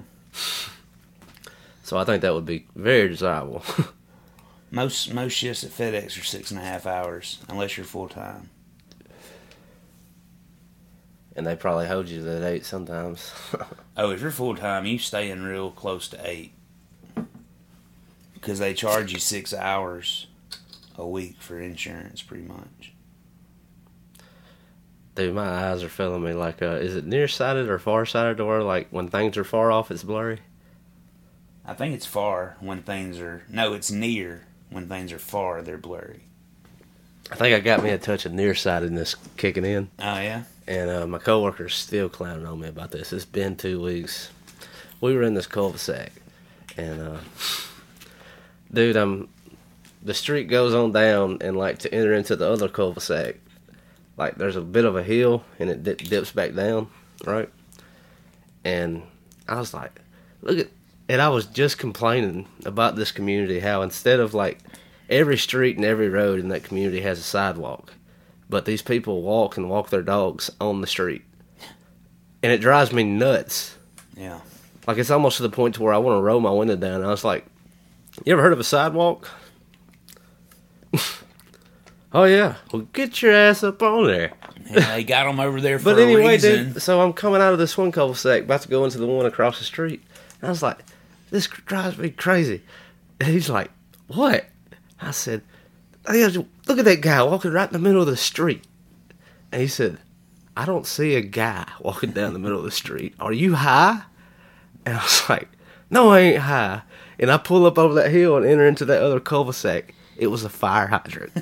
So I think that would be very desirable. most most shifts at FedEx are six and a half hours, unless you're full time. And they probably hold you to that eight sometimes. Oh, if you're full time, you stay in real close to eight, because they charge you six hours a week for insurance, pretty much. Dude, my eyes are failing me. Like, uh, is it nearsighted or farsighted? Or like when things are far off, it's blurry. I think it's far when things are. No, it's near when things are far. They're blurry. I think I got me a touch of nearsightedness kicking in. Oh yeah. And uh, my coworker's still clowning on me about this. It's been two weeks. We were in this cul-de-sac, and uh, dude, I'm. The street goes on down, and like to enter into the other cul-de-sac, like there's a bit of a hill, and it dip, dips back down, right? And I was like, look at, and I was just complaining about this community how instead of like every street and every road in that community has a sidewalk. But these people walk and walk their dogs on the street. And it drives me nuts. Yeah. Like, it's almost to the point to where I want to roll my window down. And I was like, you ever heard of a sidewalk? Oh, yeah. Well, get your ass up on there. Yeah, they got them over there for but a anyway, reason. Dude, so I'm coming out of this one cul-de-sac, about to go into the one across the street. And I was like, this drives me crazy. And he's like, what? I said, look at that guy walking right in the middle of the street. And he said, I don't see a guy walking down the middle of the street. Are you high? And I was like, no, I ain't high. And I pull up over that hill and enter into that other cul-de-sac. It was a fire hydrant.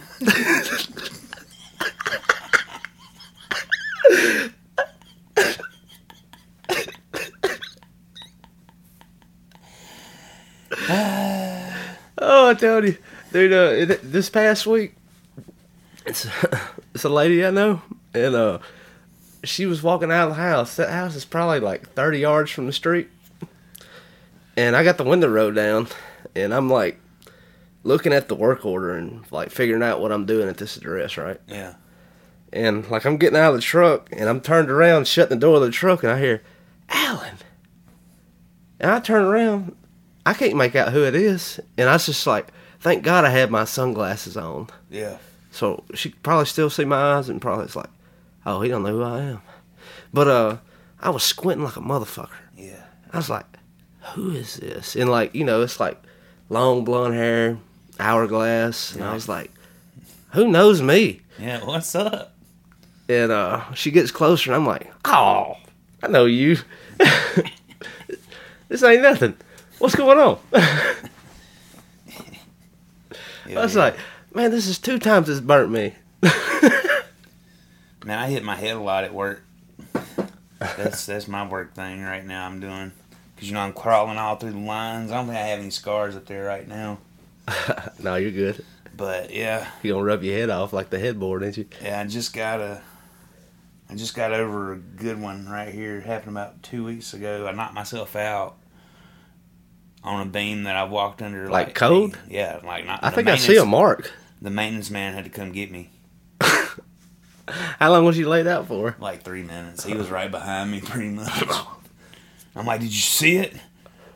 Oh, I told you. Dude, uh, this past week, it's, it's a lady I know, and uh, she was walking out of the house. That house is probably like thirty yards from the street, and I got the window rolled down, and I'm like looking at the work order and like figuring out what I'm doing at this address, right? Yeah. And like I'm getting out of the truck, and I'm turned around, shutting the door of the truck, and I hear, Alan. And I turn around. I can't make out who it is, and I was just like, thank God I had my sunglasses on. Yeah. So she could probably still see my eyes and probably it's like, oh, he don't know who I am. But uh, I was squinting like a motherfucker. Yeah. I was like, who is this? And like, you know, it's like long blonde hair, hourglass. And yeah. I was like, who knows me? Yeah, what's up? And uh, she gets closer and I'm like, oh, I know you. This ain't nothing. What's going on? Yeah, I was yeah. like, man, this is two times it's burnt me. Man, I hit my head a lot at work. That's that's my work thing right now I'm doing. Because, you know, I'm crawling all through the lines. I don't think I have any scars up there right now. No, you're good. But, yeah. You're going to rub your head off like the headboard, ain't you? Yeah, I just got a, I just got over a good one right here. It happened about two weeks ago. I knocked myself out. On a beam that I walked under. Like, like cold? A, yeah. like not. I think I see a mark. The maintenance man had to come get me. How long was you laid out for? Like three minutes. He was right behind me pretty much. I'm like, did you see it?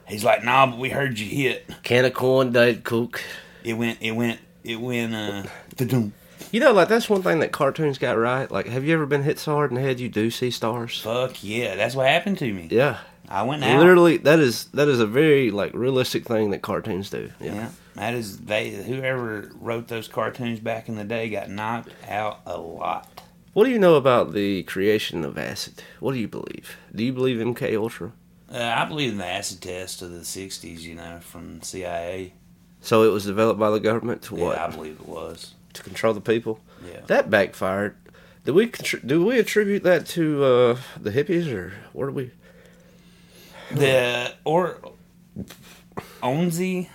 He's like, nah, but we heard you hit. Can of corn, dead cook. It went, it went, it went, uh, da-doom. You know, like, that's one thing that cartoons got right. Like, have you ever been hit so hard in the head you do see stars? Fuck yeah. That's what happened to me. Yeah. I went out. Literally, that is that is a very like realistic thing that cartoons do. Yeah. yeah, that is they. Whoever wrote those cartoons back in the day got knocked out a lot. What do you know about the creation of acid? What do you believe? Do you believe M K Ultra? Uh, I believe in the acid test of the sixties. You know, from C I A. So it was developed by the government to what? Yeah, I believe it was to control the people. Yeah, that backfired. Do we do we attribute that to uh, the hippies, or what do we? The or Onlsey,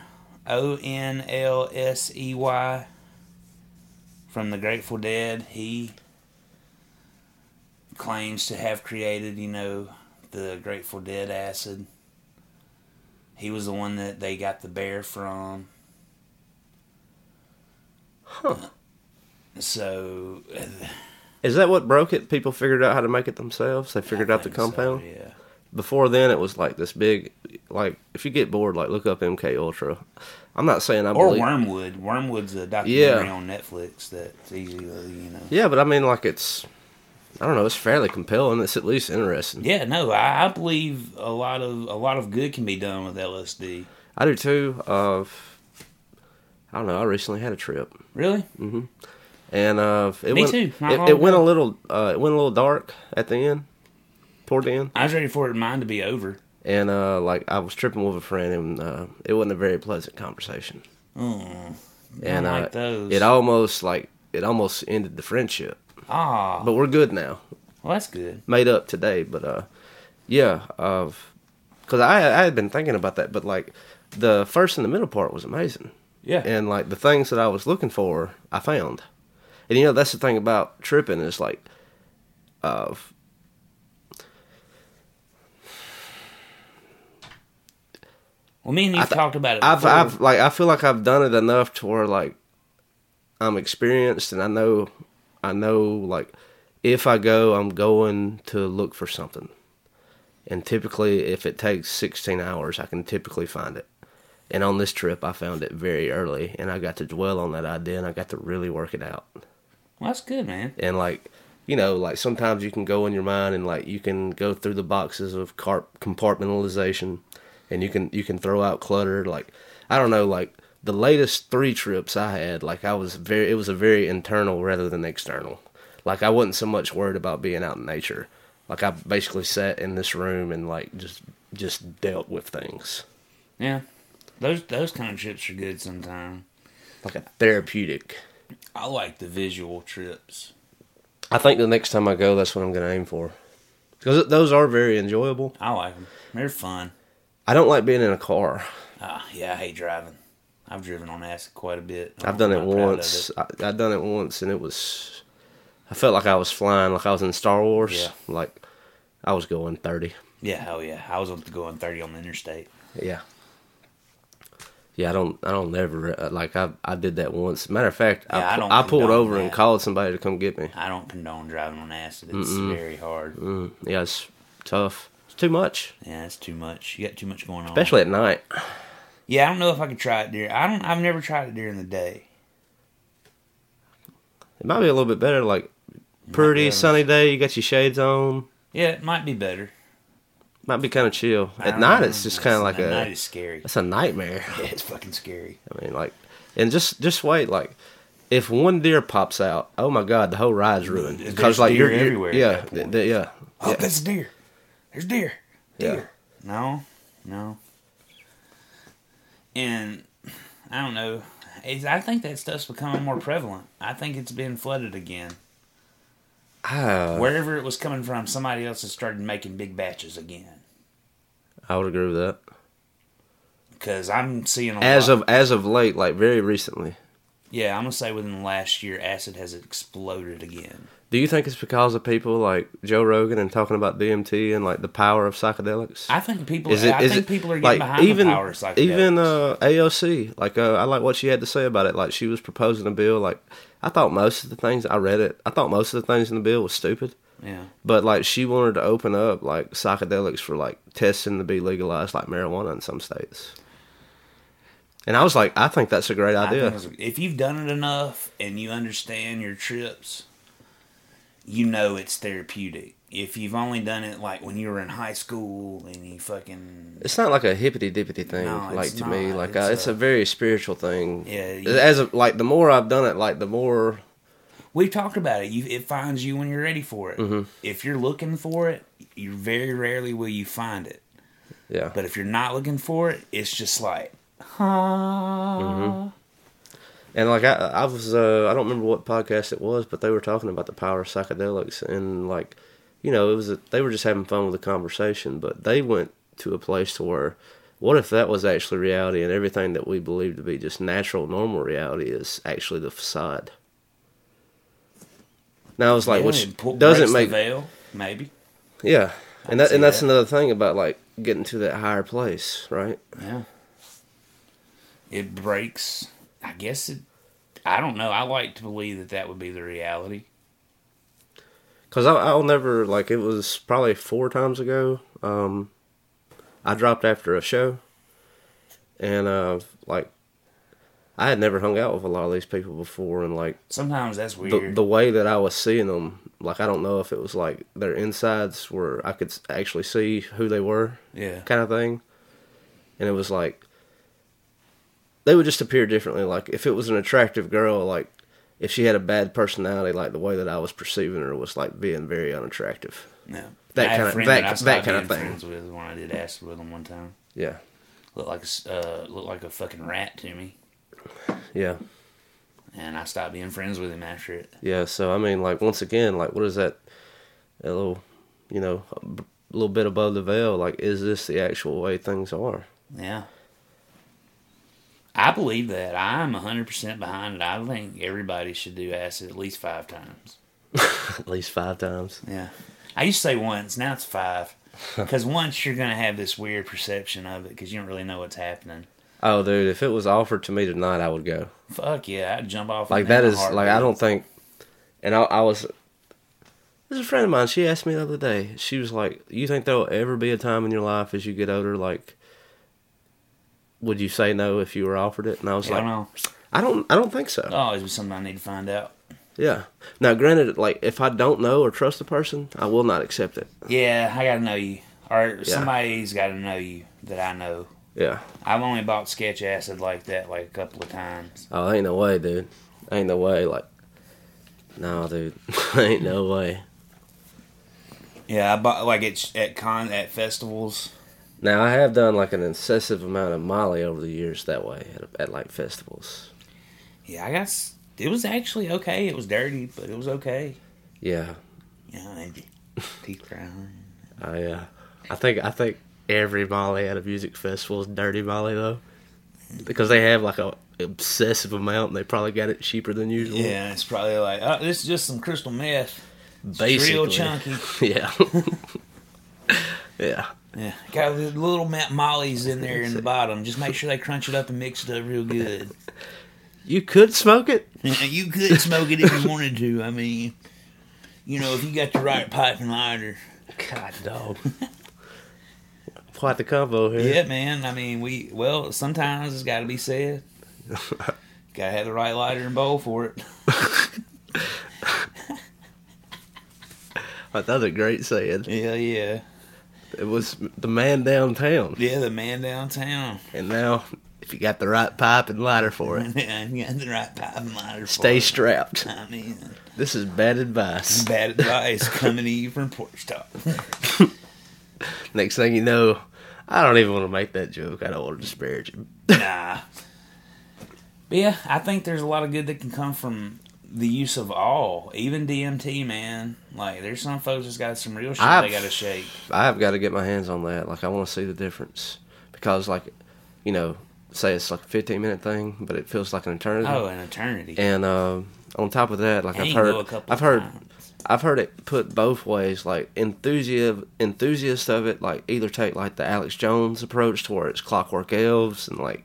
O N L S E Y, from the Grateful Dead. He claims to have created, you know, the Grateful Dead acid. He was the one that they got the bear from. Huh. So. Is that what broke it? People figured out how to make it themselves? They figured out the compound? So, yeah. Before then, it was like this big, like, if you get bored, like, look up M K Ultra. I'm not saying I or believe... Or Wormwood. Wormwood's a documentary yeah. on Netflix that's easily, you know... Yeah, but I mean, like, it's... I don't know, it's fairly compelling. It's at least interesting. Yeah, no, I, I believe a lot of a lot of good can be done with L S D. I do, too. Uh, I don't know, I recently had a trip. Really? Mm-hmm. And uh, it, Me went, too. it, it went a little, uh, it went a little dark at the end, toward the end. I was ready for mine to be over. And uh, like I was tripping with a friend, and uh, it wasn't a very pleasant conversation. Mm, and I like uh, those. It almost like it almost ended the friendship. Ah, but we're good now. Well, that's good. Made up today, but uh, yeah, uh, because I I had been thinking about that, but like the first and the middle part was amazing. Yeah, and like the things that I was looking for, I found. And, you know, that's the thing about tripping is, like, uh, well, me and you've th- talked about it I've, I've, like, I feel like I've done it enough to where, like, I'm experienced and I know, I know, like, if I go, I'm going to look for something. And typically, if it takes sixteen hours, I can typically find it. And on this trip, I found it very early, and I got to dwell on that idea, and I got to really work it out. Well, that's good, man. And, like, you know, like, sometimes you can go in your mind and, like, you can go through the boxes of carp- compartmentalization, and you can you can throw out clutter. Like, I don't know, like, the latest three trips I had, like, I was very, it was a very internal rather than external. Like, I wasn't so much worried about being out in nature. Like, I basically sat in this room and, like, just just dealt with things. Yeah. Those those kind of trips are good sometimes. Like a therapeutic. I like the visual trips. I think the next time I go, that's what I'm going to aim for. Because those are very enjoyable. I like them. They're fun. I don't like being in a car. Ah, yeah, I hate driving. I've driven on acid quite a bit. I'm I've done it once. It. I, I've done it once, and it was... I felt like I was flying, like I was in Star Wars. Yeah. Like, I was going thirty. Yeah, hell yeah. I was going thirty on the interstate. Yeah. Yeah, I don't, I don't ever, like, I I did that once. Matter of fact, yeah, I, I, don't I pulled over that. And called somebody to come get me. I don't condone driving on acid. It's Mm-mm. very hard. Mm. Yeah, it's tough. It's too much. Yeah, it's too much. You got too much going on. Especially at night. Yeah, I don't know if I could try it during, I don't, I've never tried it during the day. It might be a little bit better, like, pretty sunny day, you got your shades on. Yeah, it might be better. Might be kind of chill. At night, know. It's just kind of like a... At night, it's scary. It's a nightmare. Yeah, it's fucking scary. I mean, like... And just just wait, like... If one deer pops out, oh my God, the whole ride's ruined. Because, like, deer you're... you're everywhere yeah, the, the, yeah. Oh, yeah. That's deer. There's deer. Deer. Yeah. No. No. And... I don't know. It's, I think that stuff's becoming more prevalent. I think it's been flooded again. Uh, Wherever it was coming from, somebody else has started making big batches again. I would agree with that. Because I'm seeing a as lot. Of as of late, like very recently. Yeah, I'm gonna say within the last year, acid has exploded again. Do you think it's because of people like Joe Rogan and talking about D M T and like the power of psychedelics? I think people. Is it, I is think it, people are getting like, behind even, the power of psychedelics. Even uh, A O C, like uh, I like what she had to say about it. Like she was proposing a bill, like. I thought most of the things, I read it, I thought most of the things in the bill was stupid. Yeah. But, like, she wanted to open up, like, psychedelics for, like, testing to be legalized, like marijuana in some states. And I was like, I think that's a great idea. I think if you've done it enough and you understand your trips, you know it's therapeutic. If you've only done it, like, when you were in high school and you fucking... It's not like a hippity-dippity thing, no, like, to not. me. Like, it's, I, it's a, a very spiritual thing. Yeah. You, As a, like, the more I've done it, like, the more... We've talked about it. You, it finds you when you're ready for it. Mm-hmm. If you're looking for it, you very rarely will you find it. Yeah. But if you're not looking for it, it's just like, ha. Mm-hmm. And like I, I was, uh, I don't remember what podcast it was, but they were talking about the power of psychedelics, and like, you know, it was a, they were just having fun with the conversation, but they went to a place to where, what if that was actually reality, and everything that we believe to be just natural, normal reality is actually the facade? Now I was like, yeah, which it doesn't make the veil, maybe. Yeah, and that, and that's that. Another thing about like getting to that higher place, right? Yeah, it breaks. I guess it, I don't know. I like to believe that that would be the reality. Because I'll never, like, it was probably four times ago, um, I dropped after a show, and, uh, like, I had never hung out with a lot of these people before, and, like... Sometimes that's weird. The, the way that I was seeing them, like, I don't know if it was, like, their insides were, I could actually see who they were, yeah, kind of thing, and it was, like... They would just appear differently. Like, if it was an attractive girl, like, if she had a bad personality, like, the way that I was perceiving her was, like, being very unattractive. Yeah. That kind of, that, that, that kind of thing. I had friends with when I did acid with them one time. Yeah. Looked like, uh, looked like a fucking rat to me. Yeah. And I stopped being friends with him after it. Yeah, so, I mean, like, once again, like, what is that, a little, you know, a little bit above the veil, like, is this the actual way things are? Yeah. I believe that. I'm one hundred percent behind it. I think everybody should do acid at least five times. At least five times? Yeah. I used to say once. Now it's five. Because once you're going to have this weird perception of it because you don't really know what's happening. Oh, dude. If it was offered to me tonight, I would go. Fuck yeah. I'd jump off. Like, that is... Like, I don't think... And I, I was... There's a friend of mine. She asked me the other day. She was like, you think there'll ever be a time in your life as you get older, like... Would you say no if you were offered it? And I was yeah, like, I don't know. I don't, I don't think so. Oh, it's something I need to find out. Yeah. Now, granted, like, if I don't know or trust a person, I will not accept it. Yeah, I got to know you. Or yeah. Somebody's got to know you that I know. Yeah. I've only bought sketch acid like that, like, a couple of times. Oh, ain't no way, dude. Ain't no way. Like, no, dude. Ain't no way. Yeah, I bought, like, it's at con, at festivals. Now, I have done, like, an excessive amount of Molly over the years that way, at, at like, festivals. Yeah, I guess it was actually okay. It was dirty, but it was okay. Yeah. Yeah, maybe. Teeth grinding. Oh, yeah. I think I think every Molly at a music festival is dirty Molly, though. Because they have, like, a obsessive amount, and they probably got it cheaper than usual. Yeah, it's probably like, oh, this is just some crystal meth. Basically. It's real chunky. Yeah. Yeah. Yeah, got the little mollies in there in the bottom. Just make sure they crunch it up and mix it up real good. You could smoke it. You could smoke it if you wanted to. I mean, you know, if you got the right pipe and lighter. God, dog. Quite the combo here. Yeah, man. I mean, we, well, sometimes it's got to be said. Got to have the right lighter and bowl for it. That's a great saying. Yeah, yeah. It was the man downtown. Yeah, the man downtown. And now, if you got the right pipe and lighter for it. Yeah, you got the right pipe and lighter for it. Stay strapped. I mean. This is bad advice. Bad advice coming to you from Porch Talk. Next thing you know, I don't even want to make that joke. I don't want to disparage him. Nah. But yeah, I think there's a lot of good that can come from... The use of all, even D M T, man. Like, there's some folks that's got some real shit I've, they got to shake. I've got to get my hands on that. Like, I want to see the difference. Because, like, you know, say it's like a fifteen-minute thing, but it feels like an eternity. Oh, an eternity. And uh, on top of that, like, and I've heard, I've heard, times. I've heard it put both ways. Like, enthusiast, enthusiasts of it, like, either take, like, the Alex Jones approach to where it's Clockwork Elves and, like,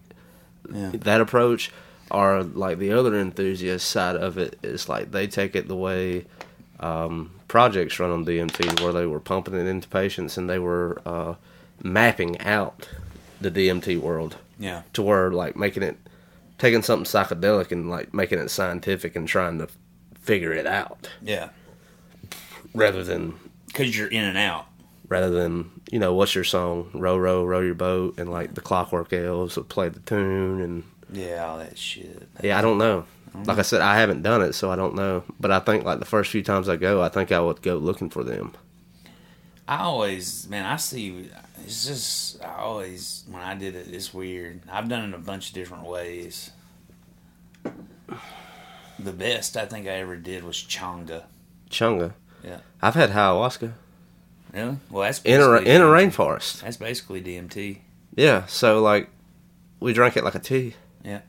yeah. that approach. Or, like, the other enthusiast side of it is, like, they take it the way um, projects run on D M T, where they were pumping it into patients and they were uh, mapping out the D M T world. Yeah. To where, like, making it, taking something psychedelic and, like, making it scientific and trying to figure it out. Yeah. Rather than... Because you're in and out. Rather than, you know, what's your song? Row, row, row your boat. And, like, the Clockwork Elves would play the tune and... Yeah, all that shit. That's yeah, I don't know. I don't like know. I said, I haven't done it, so I don't know. But I think, like, the first few times I go, I think I would go looking for them. I always, man, I see, it's just, I always, when I did it, it's weird. I've done it a bunch of different ways. The best I think I ever did was Changa. Changa. Yeah. I've had ayahuasca. Really? Well, that's in a in a rainforest. That's basically D M T. Yeah. So like, we drank it like a tea. Yeah.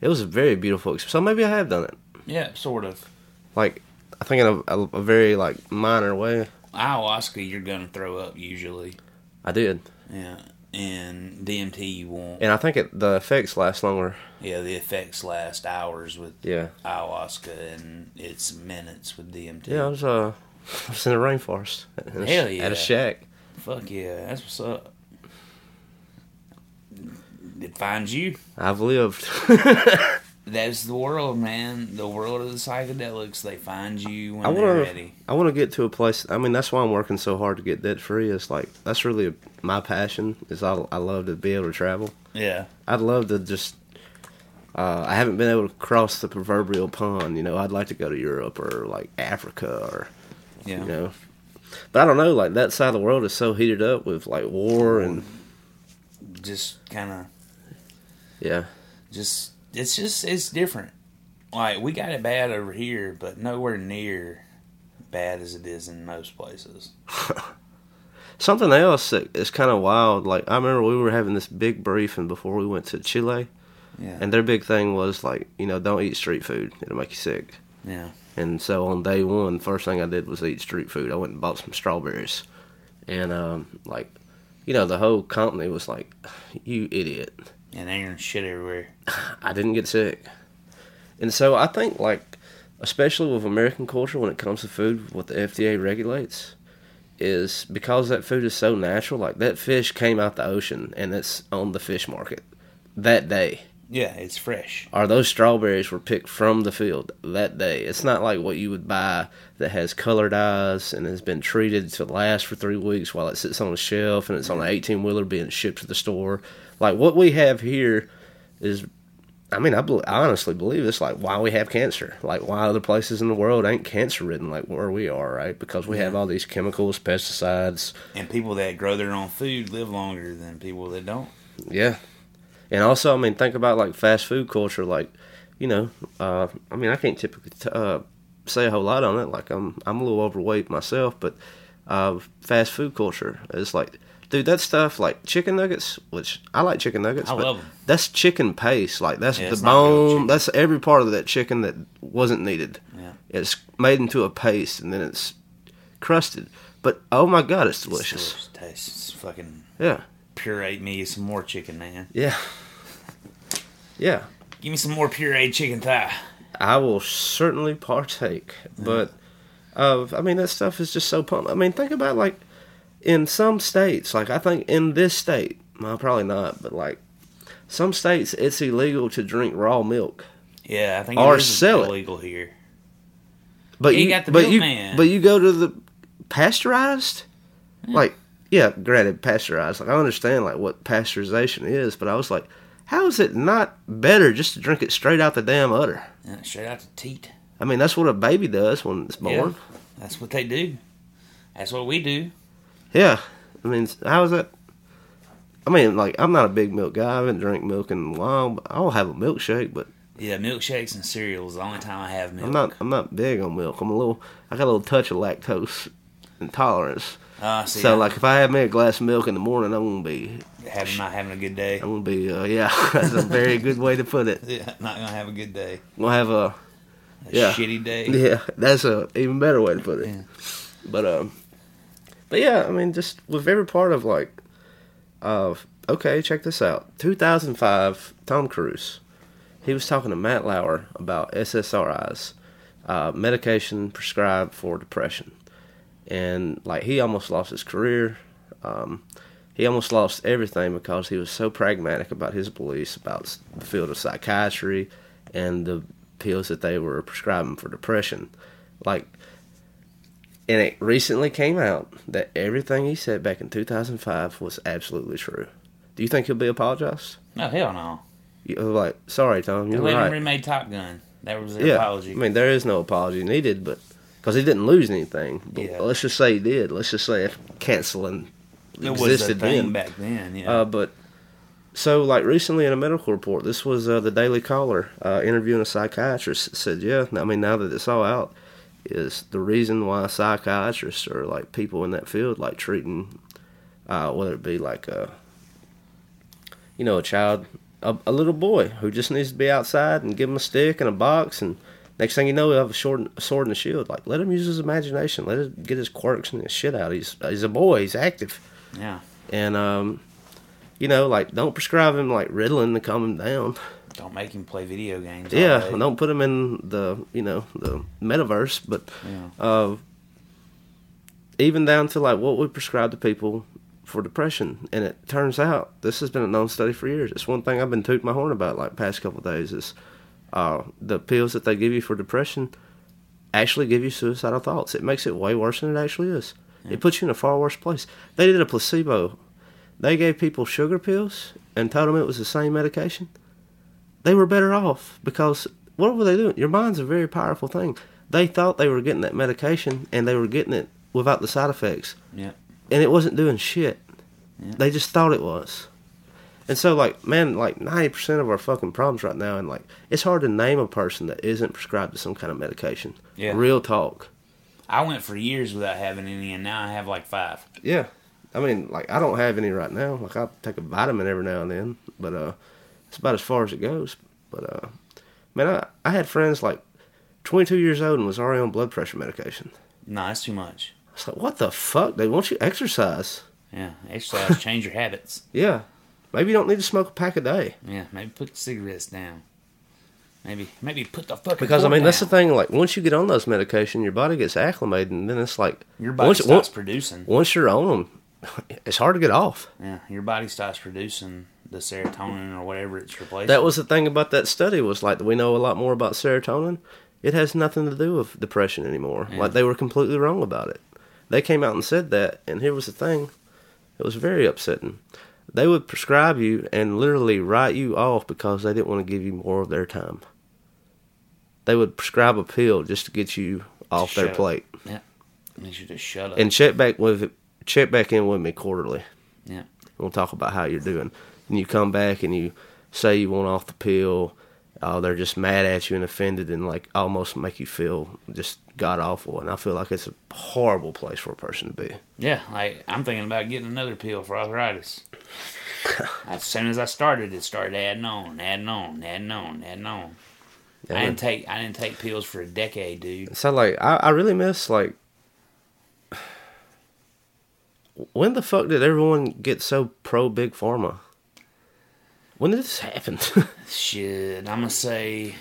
It was a very beautiful experience. So maybe I have done it. Yeah, sort of. Like, I think in a, a, a very like minor way. Ayahuasca, you're gonna throw up usually. I did. Yeah. And D M T, you won't. And I think it, the effects last longer. Yeah, the effects last hours with yeah. ayahuasca, and it's minutes with D M T. Yeah, I was, uh, I was in the rainforest. At Hell a, yeah. At a shack. Fuck yeah, that's what's up. It finds you. I've lived. That's the world, man. The world of the psychedelics. They find you when wanna, they're ready. I want to get to a place. I mean, that's why I'm working so hard to get debt free. It's like, that's really my passion. Is I, I love to be able to travel. Yeah. I'd love to just. Uh, I haven't been able to cross the proverbial pond. You know, I'd like to go to Europe or like Africa or. Yeah. You know, but I don't know. Like that side of the world is so heated up with like war and. Just kind of. Yeah. Just. It's just, it's different. Like, we got it bad over here, but nowhere near bad as it is in most places. Something else that is kind of wild, like, I remember we were having this big briefing before we went to Chile, yeah. and their big thing was, like, you know, don't eat street food. It'll make you sick. Yeah. And so on day one, first thing I did was eat street food. I went and bought some strawberries. And, um, like, you know, the whole company was like, you idiot. And iron shit everywhere. I didn't get sick. And so I think, like, especially with American culture when it comes to food, what the F D A regulates is because that food is so natural, like, that fish came out the ocean and it's on the fish market that day. Yeah, it's fresh. Or those strawberries were picked from the field that day. It's not like what you would buy that has colored eyes and has been treated to last for three weeks while it sits on a shelf and it's on an eighteen-wheeler being shipped to the store. Like, what we have here is, I mean, I, believe, I honestly believe it's like why we have cancer. Like, why other places in the world ain't cancer-ridden like where we are, right? Because we yeah. have all these chemicals, pesticides. And people that grow their own food live longer than people that don't. Yeah. And also, I mean, think about, like, fast food culture, like, you know, uh, I mean, I can't typically t- uh, say a whole lot on it. Like, I'm I'm a little overweight myself, but uh, fast food culture is like, dude, that stuff, like, chicken nuggets, which I like chicken nuggets. I but love them. That's chicken paste. Like, that's yeah, the bone. That's every part of that chicken that wasn't needed. Yeah. It's made into a paste, and then it's crusted. But, oh, my God, it's delicious. It's delicious. Tastes fucking... Yeah. Puree me some more chicken, man. Yeah. Yeah. Give me some more pureed chicken thigh. I will certainly partake. But, uh, I mean, that stuff is just so pumped. I mean, think about, like, in some states, like, I think in this state, well, probably not, but, like, some states it's illegal to drink raw milk. Yeah, I think it is illegal it. here. But you, you got the but milk you, man. But you go to the pasteurized? Yeah. Like, yeah, granted, pasteurized. Like, I understand, like, what pasteurization is, but I was like, how is it not better just to drink it straight out the damn udder? Yeah, straight out the teat. I mean, that's what a baby does when it's born. Yeah, that's what they do. That's what we do. Yeah. I mean, how is that? I mean, like, I'm not a big milk guy. I haven't drank milk in a while. But I'll have a milkshake, but... Yeah, milkshakes and cereal is the only time I have milk. I'm not, I'm not big on milk. I'm a little... I got a little touch of lactose intolerance. Uh, so, so like, if I have me a glass of milk in the morning, I'm gonna be having, not having a good day. I'm gonna be, uh, yeah, that's a very good way to put it. Yeah, not gonna have a good day. I'm gonna have a, a yeah. shitty day. Yeah, that's a even better way to put it. Yeah. But um, but yeah, I mean, just with every part of like, uh, okay, check this out. two thousand five, Tom Cruise, he was talking to Matt Lauer about S S R Is, uh, medication prescribed for depression. And, like, he almost lost his career. Um, he almost lost everything because he was so pragmatic about his beliefs about the field of psychiatry and the pills that they were prescribing for depression. Like, and it recently came out that everything he said back in two thousand five was absolutely true. Do you think he'll be apologized? No, hell no. You're like, sorry, Tom, you're right. They remade Top Gun. That was the yeah, apology. I mean, there is no apology needed, but... Because he didn't lose anything. But yeah. Let's just say he did. Let's just say if canceling existed then. It was a thing back then, yeah. Uh, but So, like, recently in a medical report, this was uh, the Daily Caller uh, interviewing a psychiatrist, said, yeah, I mean, now that it's all out, is the reason why psychiatrists or, like, people in that field, like, treating, uh, whether it be, like, a, you know, a child, a, a little boy who just needs to be outside and give him a stick and a box, and next thing you know, he'll have a sword, a sword and a shield. Like, let him use his imagination. Let him get his quirks and his shit out. He's, he's a boy. He's active. Yeah. And, um... you know, like, don't prescribe him, like, Ritalin to calm him down. Don't make him play video games. Yeah, and don't put him in the, you know, the metaverse. But yeah. uh, even down to, like, what we prescribe to people for depression. And it turns out, this has been a known study for years. It's one thing I've been tooting my horn about, like, past couple of days is uh, the pills that they give you for depression actually give you suicidal thoughts. It makes it way worse than it actually is. Yeah. It puts you in a far worse place. They did a placebo. They gave people sugar pills and told them it was the same medication. They were better off because what were they doing? Your mind's a very powerful thing. They thought they were getting that medication and they were getting it without the side effects. Yeah. And it wasn't doing shit. Yeah. They just thought it was. And so, like, man, like ninety percent of our fucking problems right now, and, like, it's hard to name a person that isn't prescribed to some kind of medication. Yeah. Real talk. I went for years without having any, and now I have like five. Yeah. I mean, like, I don't have any right now. Like, I take a vitamin every now and then, but uh, it's about as far as it goes. But, uh, man, I, I had friends, like, twenty-two years old and was already on blood pressure medication. Nah, that's too much. I was like, what the fuck, dude? Won't you exercise? Yeah, exercise, change your habits. Yeah. Maybe you don't need to smoke a pack a day. Yeah, maybe put the cigarettes down. Maybe maybe put the fucking Because, I mean, down. That's the thing, like, once you get on those medication, your body gets acclimated, and then it's like... Your body once, stops once, producing. Once you're on them... It's hard to get off. Yeah, your body starts producing the serotonin or whatever it's replacing. That was the thing about that study was, like, we know a lot more about serotonin. It has nothing to do with depression anymore. Yeah. Like, they were completely wrong about it. They came out and said that, and here was the thing. It was very upsetting. They would prescribe you and literally write you off because they didn't want to give you more of their time. They would prescribe a pill just to get you off their plate. Yeah, need you to shut up. And check back with it. Check back in with me quarterly. Yeah. We'll talk about how you're doing. And you come back and you say you want off the pill. Oh, they're just mad at you and offended and, like, almost make you feel just god-awful. And I feel like it's a horrible place for a person to be. Yeah, like, I'm thinking about getting another pill for arthritis. As soon as I started, it started adding on, adding on, adding on, adding on. Yeah, I didn't man. take I didn't take pills for a decade, dude. So, like, I, I really miss, like, when the fuck did everyone get so pro-Big Pharma? When did this happen? Shit, I'm going to say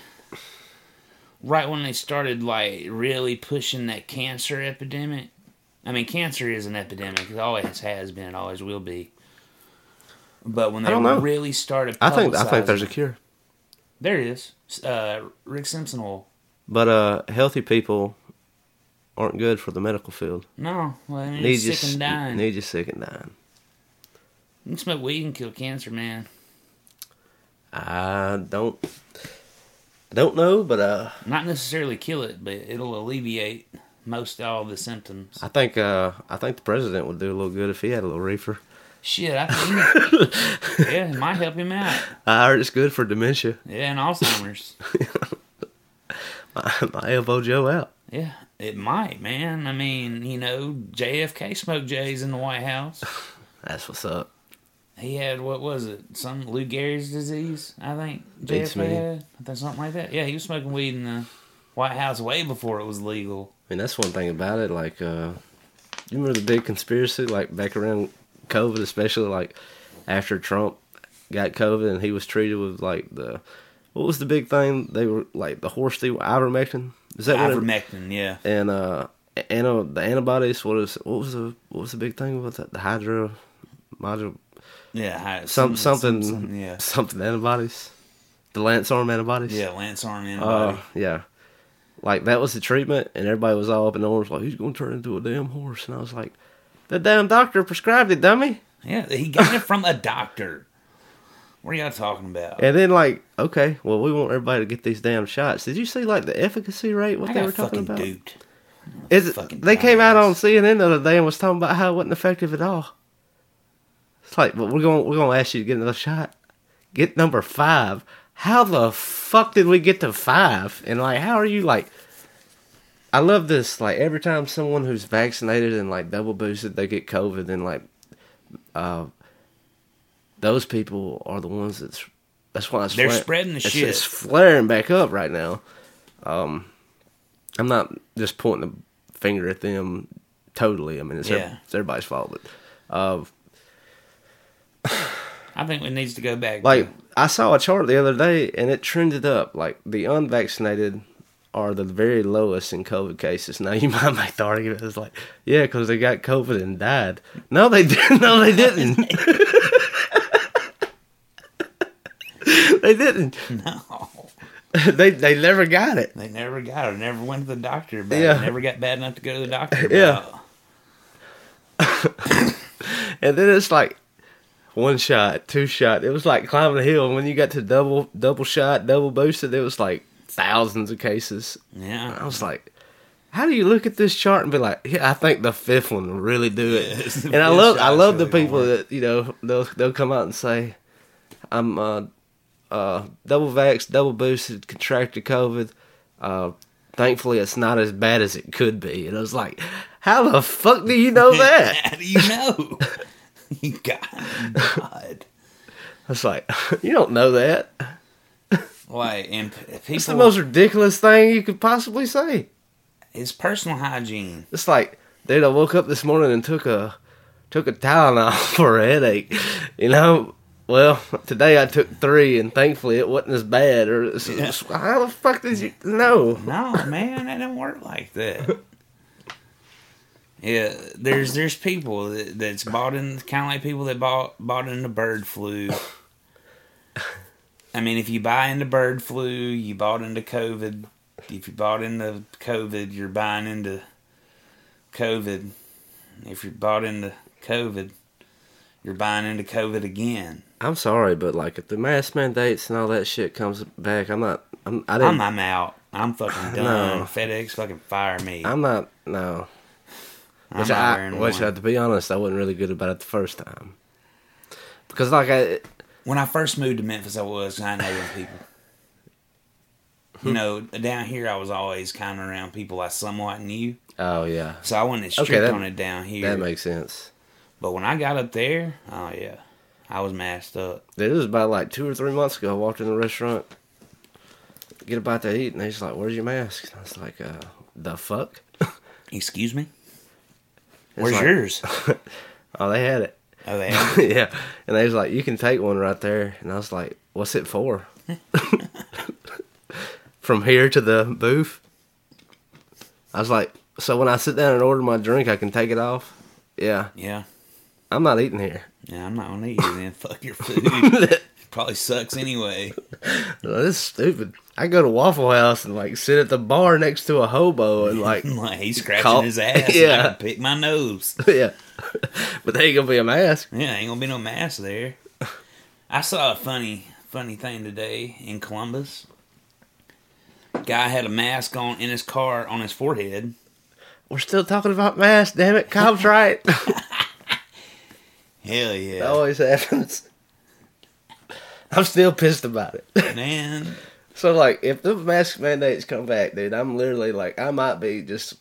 right when they started, like, really pushing that cancer epidemic. I mean, cancer is an epidemic. It always has been. It always will be. But when they really started publicizing... I think, I think there's a cure. There is. Uh, Rick Simpson will. But uh, healthy people... aren't good for the medical field. No, well, I mean, need you sick and dying. Need you sick and dying. You can smoke weed and kill cancer, man. I don't, don't know, but uh, not necessarily kill it, but it'll alleviate most all the symptoms. I think, uh, I think the president would do a little good if he had a little reefer. Shit, I think, yeah, it might help him out. I heard it's good for dementia. Yeah, and Alzheimer's. my, my elbow Joe out. Yeah. It might, man. I mean, you know, J F K smoked J's in the White House. That's what's up. He had, what was it? Some Lou Gehrig's disease, I think. Beats J F K me. Had. I think something like that. Yeah, he was smoking weed in the White House way before it was legal. I mean, that's one thing about it. Like, uh, you remember the big conspiracy, like, back around COVID, especially, like, after Trump got COVID and he was treated with, like, the... What was the big thing? They were, like, the horse thing, ivermectin? Is that ivermectin, it, yeah. And uh, ano, the antibodies, what, is, what was the what was the big thing about that? The hydro... Module, yeah, hi, some, something, something, something, yeah. Something antibodies. The Lance Arm antibodies? Yeah, Lance Arm antibody. Uh, yeah. Like, that was the treatment, and everybody was all up in arms, like, he's going to turn into a damn horse. And I was like, the damn doctor prescribed it, dummy. Yeah, he got it from a doctor. What are y'all talking about? And then, like, okay, well, we want everybody to get these damn shots. Did you see, like, the efficacy rate, what I they were talking about? Duped. Is it, fucking they came ass. Out on C N N the other day and was talking about how it wasn't effective at all. It's like, but we're going we're gonna ask you to get another shot. get number five. How the fuck did we get to five? And, like, how are you, like... I love this, like, every time someone who's vaccinated and, like, double boosted, they get COVID, and, like, uh, those people are the ones that's... That's why it's... They're flaring, spreading the it's, shit. It's flaring back up right now. Um, I'm not just pointing a finger at them totally. I mean, it's, yeah. every, it's everybody's fault, but... Uh, I think it needs to go back. Like, to... I saw a chart the other day, and it trended up. Like, the unvaccinated... are the very lowest in COVID cases. Now, you might make the argument, it's like, yeah, because they got COVID and died. No, they didn't. No, they didn't. they didn't. No. They they never got it. They never got it. Never went to the doctor about yeah. it. Never got bad enough to go to the doctor about yeah. it. And then it's like, one shot, two shot. It was like climbing a hill. And when you got to double double shot, double boosted, it was like, thousands of cases. Yeah. I was like, how do you look at this chart and be like, yeah, I think the fifth one will really do it. Yeah, and I love I love really the people that, you know, they'll they'll come out and say, I'm uh uh double vaxxed, double boosted, contracted COVID. Uh thankfully it's not as bad as it could be. And I was like, how the fuck do you know that? How do you know? You got God. I was like, you don't know that. Like, and people, it's the most ridiculous thing you could possibly say. It's personal hygiene. It's like, dude, I woke up this morning and took a took a Tylenol for a headache. You know, well, today I took three, and thankfully it wasn't as bad. Or it's, yeah. it's, how the fuck did you? No, no, man, that don't work like that. Yeah, there's there's people that, that's bought in, kind of like people that bought bought in the bird flu. I mean, if you buy into bird flu, you bought into COVID. If you bought into COVID, you're buying into COVID. If you bought into COVID, you're buying into COVID again. I'm sorry, but like if the mask mandates and all that shit comes back, I'm not. I'm. I didn't, I'm, I'm out. I'm fucking done. No. FedEx fucking fire me. I'm not. No. I'm which not I, which I, to be honest, I wasn't really good about it the first time because like I. It, When I first moved to Memphis, I was kind of hating people. You know, down here, I was always kind of around people I somewhat knew. Oh, yeah. So I wasn't as strict okay, that, on it down here. That makes sense. But when I got up there, oh, yeah, I was masked up. It was about like two or three months ago. I walked in the restaurant, get about to eat, and they just like, where's your mask? And I was like, uh, the fuck? Excuse me? Where's like, yours? Oh, they had it. Oh, they have it? Yeah. And they was like, you can take one right there. And I was like, what's it for? From here to the booth? I was like, so when I sit down and order my drink, I can take it off? Yeah. Yeah. I'm not eating here. Yeah, I'm not going to eat you, man. Fuck your food. It probably sucks anyway. No, this is stupid. I go to Waffle House and, like, sit at the bar next to a hobo and, like... like he's scratching call- his ass yeah. and I can pick my nose. Yeah. But there ain't gonna be a mask. Yeah, ain't gonna be no mask there. I saw a funny, funny thing today in Columbus. Guy had a mask on in his car on his forehead. We're still talking about masks, damn it. Cops right. Hell yeah. That always happens. I'm still pissed about it. Man. So, like, if the mask mandates come back, dude, I'm literally, like, I might be just...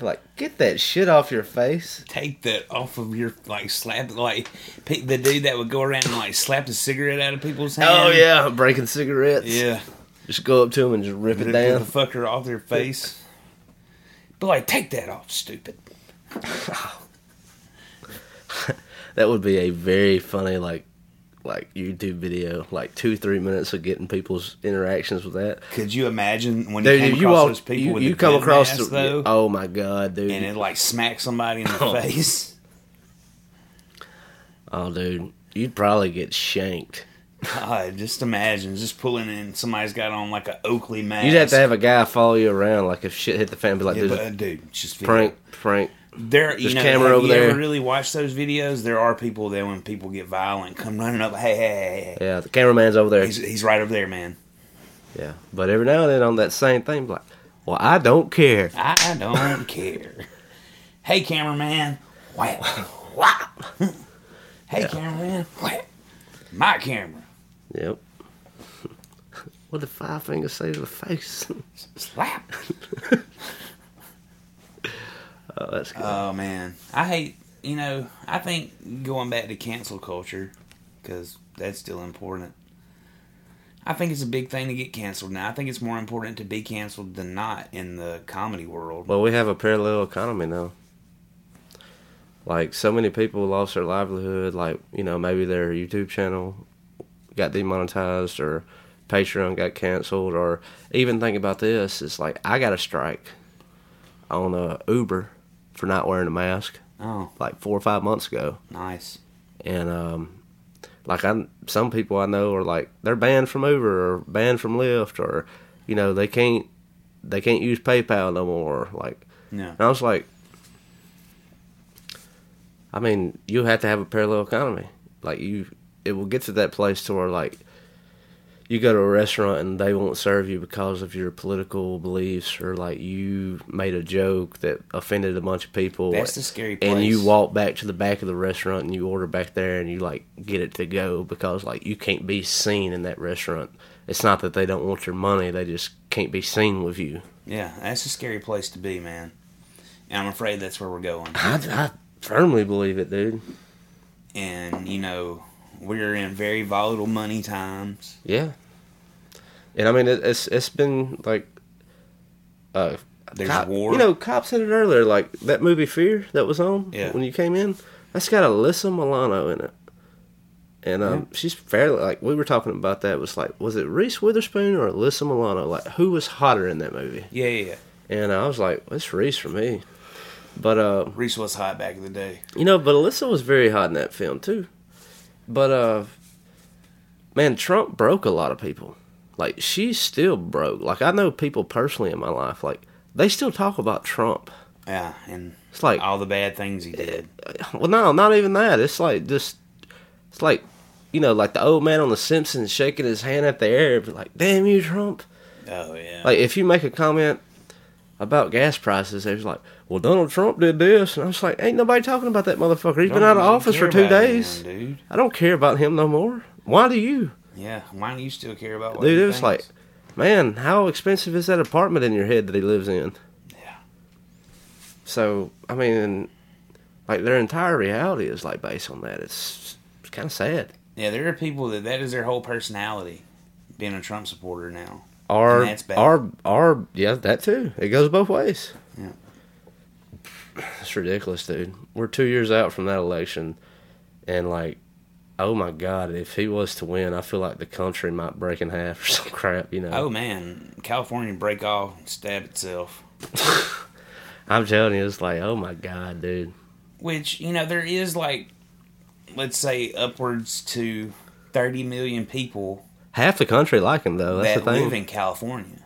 Like, get that shit off your face. Take that off of your, like, slap, like, the dude that would go around and, like, slap the cigarette out of people's hands. Oh, yeah, breaking cigarettes. Yeah. Just go up to them and just rip, rip it down. Rip the fucker off their face. But, like, take that off, stupid. That would be a very funny, like, like YouTube video, like two, three minutes of getting people's interactions with that. Could you imagine when dude, you came you across all, those people you, with you the come across mask, the, though? Oh my God, dude. And it like smacks somebody in the oh. face. Oh, dude. You'd probably get shanked. God, just imagine. Just pulling in, somebody's got on like an Oakley mask. You'd have to have a guy follow you around, like if shit hit the fan, be like, yeah, dude, but, dude just prank, video. prank. There, you There's know, camera have over you there. Ever really watch those videos? There are people there when people get violent, come running up, hey, hey, hey. Yeah, the cameraman's over there. He's, he's right over there, man. Yeah, but every now and then on that same thing, like, well, I don't care. I don't care. Hey, cameraman. Wow. Wow. Hey, yeah. cameraman. Wow. My camera. Yep. What did Five Fingers say to the face? Slap. Oh, that's good. Oh, man. I hate, you know, I think going back to cancel culture, because that's still important. I think it's a big thing to get canceled now. I think it's more important to be canceled than not in the comedy world. Well, we have a parallel economy now. Like, so many people lost their livelihood. Like, you know, maybe their YouTube channel got demonetized or Patreon got canceled. Or even think about this. It's like, I got a strike on uh, Uber for not wearing a mask. Oh. Like, four or five months ago. Nice. And, um... Like, I, some people I know are, like, they're banned from Uber or banned from Lyft or, you know, they can't they can't use PayPal no more. Like, no. And I was like, I mean, you have to have a parallel economy. Like, you, it will get to that place to where, like, you go to a restaurant and they won't serve you because of your political beliefs or, like, you made a joke that offended a bunch of people. That's the scary place. And you walk back to the back of the restaurant and you order back there and you, like, get it to go because, like, you can't be seen in that restaurant. It's not that they don't want your money. They just can't be seen with you. Yeah, that's a scary place to be, man. And I'm afraid that's where we're going. I, I firmly believe it, dude. And, you know, we're in very volatile money times. Yeah. And, I mean, it, it's it's been, like... Uh, There's cop, war. You know, Cop said it earlier, like, that movie Fear that was on yeah. when you came in, that's got Alyssa Milano in it. And um, yeah. she's fairly, like, we were talking about that. It was like, was it Reese Witherspoon or Alyssa Milano? Like, who was hotter in that movie? Yeah, yeah, yeah. And I was like, well, it's Reese for me. But uh, Reese was hot back in the day. You know, but Alyssa was very hot in that film, too. But, uh, man, Trump broke a lot of people. Like, she's still broke. Like, I know people personally in my life, like, they still talk about Trump. Yeah, and it's like all the bad things he did. Well, no, not even that. It's like just, it's like, you know, like the old man on The Simpsons shaking his hand at the air, like, damn you, Trump. Oh, yeah. Like, if you make a comment about gas prices, they was like, well, Donald Trump did this. And I was like, ain't nobody talking about that motherfucker. He's been out of office for two days. Him, dude. I don't care about him no more. Why do you? Yeah, why do you still care about what dude, he it was thinks? Like, man, how expensive is that apartment in your head that he lives in? Yeah. So, I mean, like, their entire reality is, like, based on that. It's, it's kind of sad. Yeah, there are people that that is their whole personality, being a Trump supporter now. Or, and that's bad. Or, or, yeah, that too. It goes both ways. Yeah. It's ridiculous, dude. We're two years out from that election, and, like, oh, my God, if he was to win, I feel like the country might break in half or some crap, you know. Oh, man. California break off and stab itself. I'm telling you, it's like, oh, my God, dude. Which, you know, there is, like, let's say upwards to thirty million people. Half the country like him, though. That's the thing. That live in California.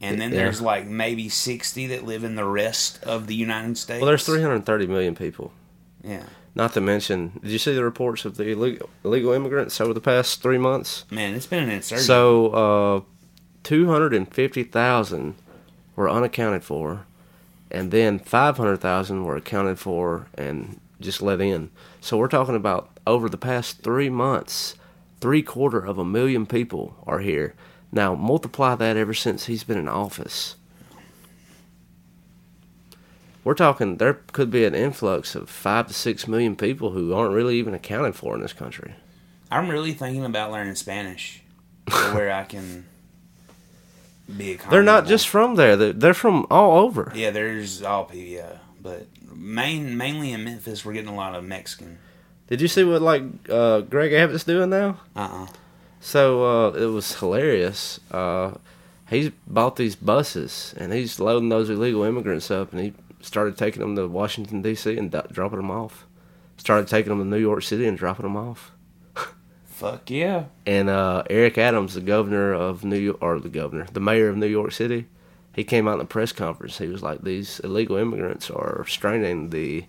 And then yeah. there's, like, maybe sixty that live in the rest of the United States. Well, there's three hundred thirty million people. Yeah. Not to mention, did you see the reports of the illegal, illegal immigrants over the past three months? Man, it's been an insurgency. So, uh, two hundred fifty thousand were unaccounted for, and then five hundred thousand were accounted for and just let in. So we're talking about, over the past three months... three-quarter of a million people are here. Now, multiply that ever since he's been in office. We're talking there could be an influx of five to six million people who aren't really even accounted for in this country. I'm really thinking about learning Spanish where I can be a communist. They're not just from there. They're, they're from all over. Yeah, there's all people, yeah. But main, mainly in Memphis, we're getting a lot of Mexican. Did you see what, like, uh, Greg Abbott's doing now? Uh-uh. So, uh, it was hilarious. Uh, he's bought these buses, and he's loading those illegal immigrants up, and he started taking them to Washington, D C and do- dropping them off. Started taking them to New York City and dropping them off. Fuck yeah. And uh, Eric Adams, the governor of New York, or the governor, the mayor of New York City, he came out in a press conference. He was like, these illegal immigrants are straining the...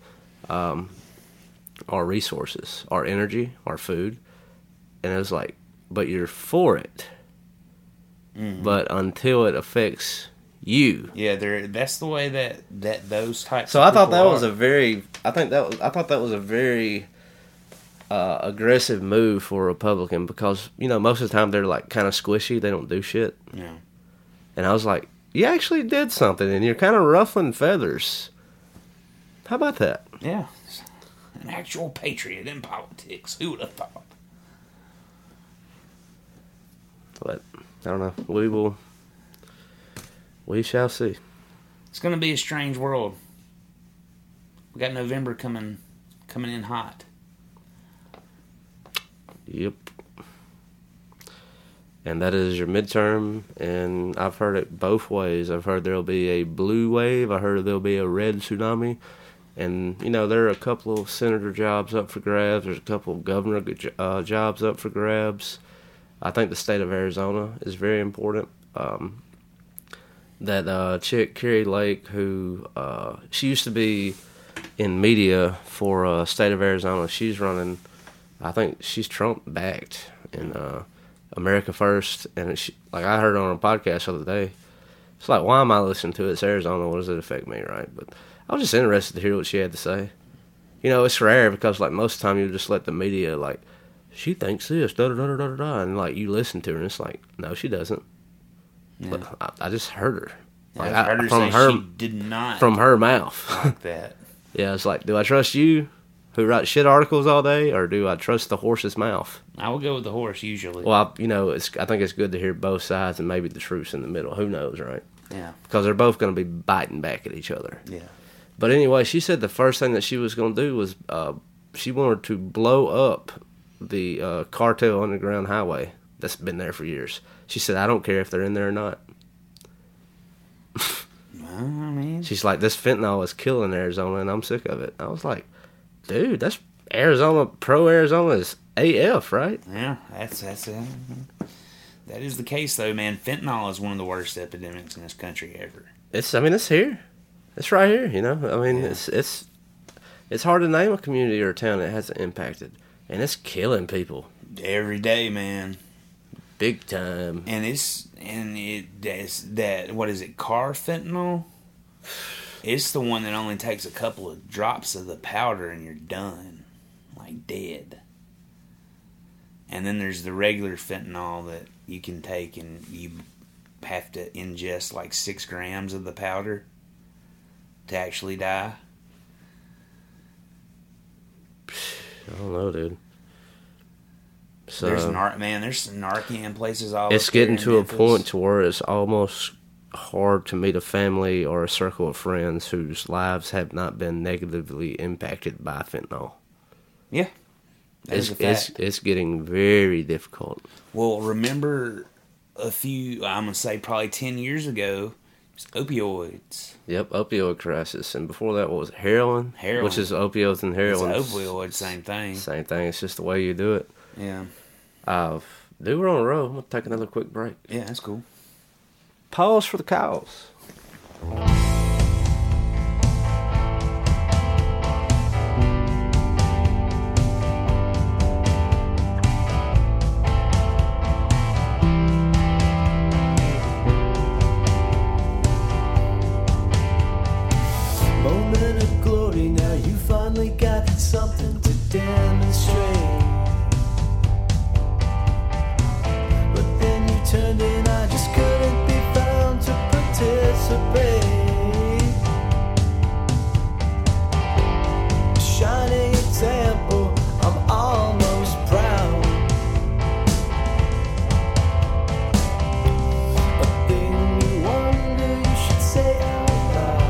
Um, our resources, our energy, our food. And it was like, but you're for it. Mm-hmm. But until it affects you. Yeah, there that's the way that, that those types so of So I thought that are. was a very I think that was I thought that was a very uh, aggressive move for a Republican because, you know, most of the time they're like kind of squishy. They don't do shit. Yeah. And I was like, you actually did something and you're kind of ruffling feathers. How about that? Yeah. An actual patriot in politics. Who would have thought? But, I don't know. We will... We shall see. It's going to be a strange world. We got November coming coming in hot. Yep. And that is your midterm, and I've heard it both ways. I've heard there'll be a blue wave. I heard there'll be a red tsunami. And, you know, there are a couple of senator jobs up for grabs. There's a couple of governor uh, jobs up for grabs. I think the state of Arizona is very important. Um, that uh, chick, Carrie Lake, who uh, she used to be in media for uh, state of Arizona. She's running, I think she's Trump-backed in uh, America First. And she, like I heard on a podcast the other day, it's like, why am I listening to it? It's Arizona. What does it affect me, right? But I was just interested to hear what she had to say. You know, it's rare because, like, most of the time you just let the media, like, she thinks this, da-da-da-da-da-da, and, like, you listen to her, and it's like, no, she doesn't. Yeah. But I, I just heard her. Like, yeah, I heard her I, from say her, she did not. From her mouth. Like that. Yeah, it's like, do I trust you, who writes shit articles all day, or do I trust the horse's mouth? I would go with the horse, usually. Well, I, you know, it's. I think it's good to hear both sides and maybe the truth's in the middle. Who knows, right? Yeah. Because they're both going to be biting back at each other. Yeah. But anyway, she said the first thing that she was going to do was uh, she wanted to blow up the uh, cartel underground highway that's been there for years. She said, I don't care if they're in there or not. I mean, she's like, this fentanyl is killing Arizona, and I'm sick of it. I was like, dude, that's Arizona, pro-Arizona is A F, right? Yeah, that's, that's it. That is the case, though, man. Fentanyl is one of the worst epidemics in this country ever. It's, I mean, it's here. It's right here, you know. I mean, yeah. it's it's it's hard to name a community or a town that hasn't impacted, and it's killing people every day, man. Big time. And it's and it it's that what is it? Car fentanyl. It's the one that only takes a couple of drops of the powder and you're done, like dead. And then there's the regular fentanyl that you can take and you have to ingest like six grams of the powder to actually die. I don't know, dude. So there's nar- man, there's Narcan places all over. It's getting to Memphis. A point to where it's almost hard to meet a family or a circle of friends whose lives have not been negatively impacted by fentanyl. Yeah, it's it's it's getting very difficult. Well, remember a few, I'm gonna say probably ten years ago. It's opioids. Yep, opioid crisis. And before that, what was it? Heroin? Heroin. Which is opioids and heroin. It's opioids, same thing. Same thing. It's just the way you do it. Yeah. Uh, dude, we're on a roll. I'm going to take another quick break. Yeah, that's cool. Pause for the cows. Something to demonstrate, but then you turned and I just couldn't be found to participate. A shining example, I'm almost proud. A thing you wonder you should say out loud.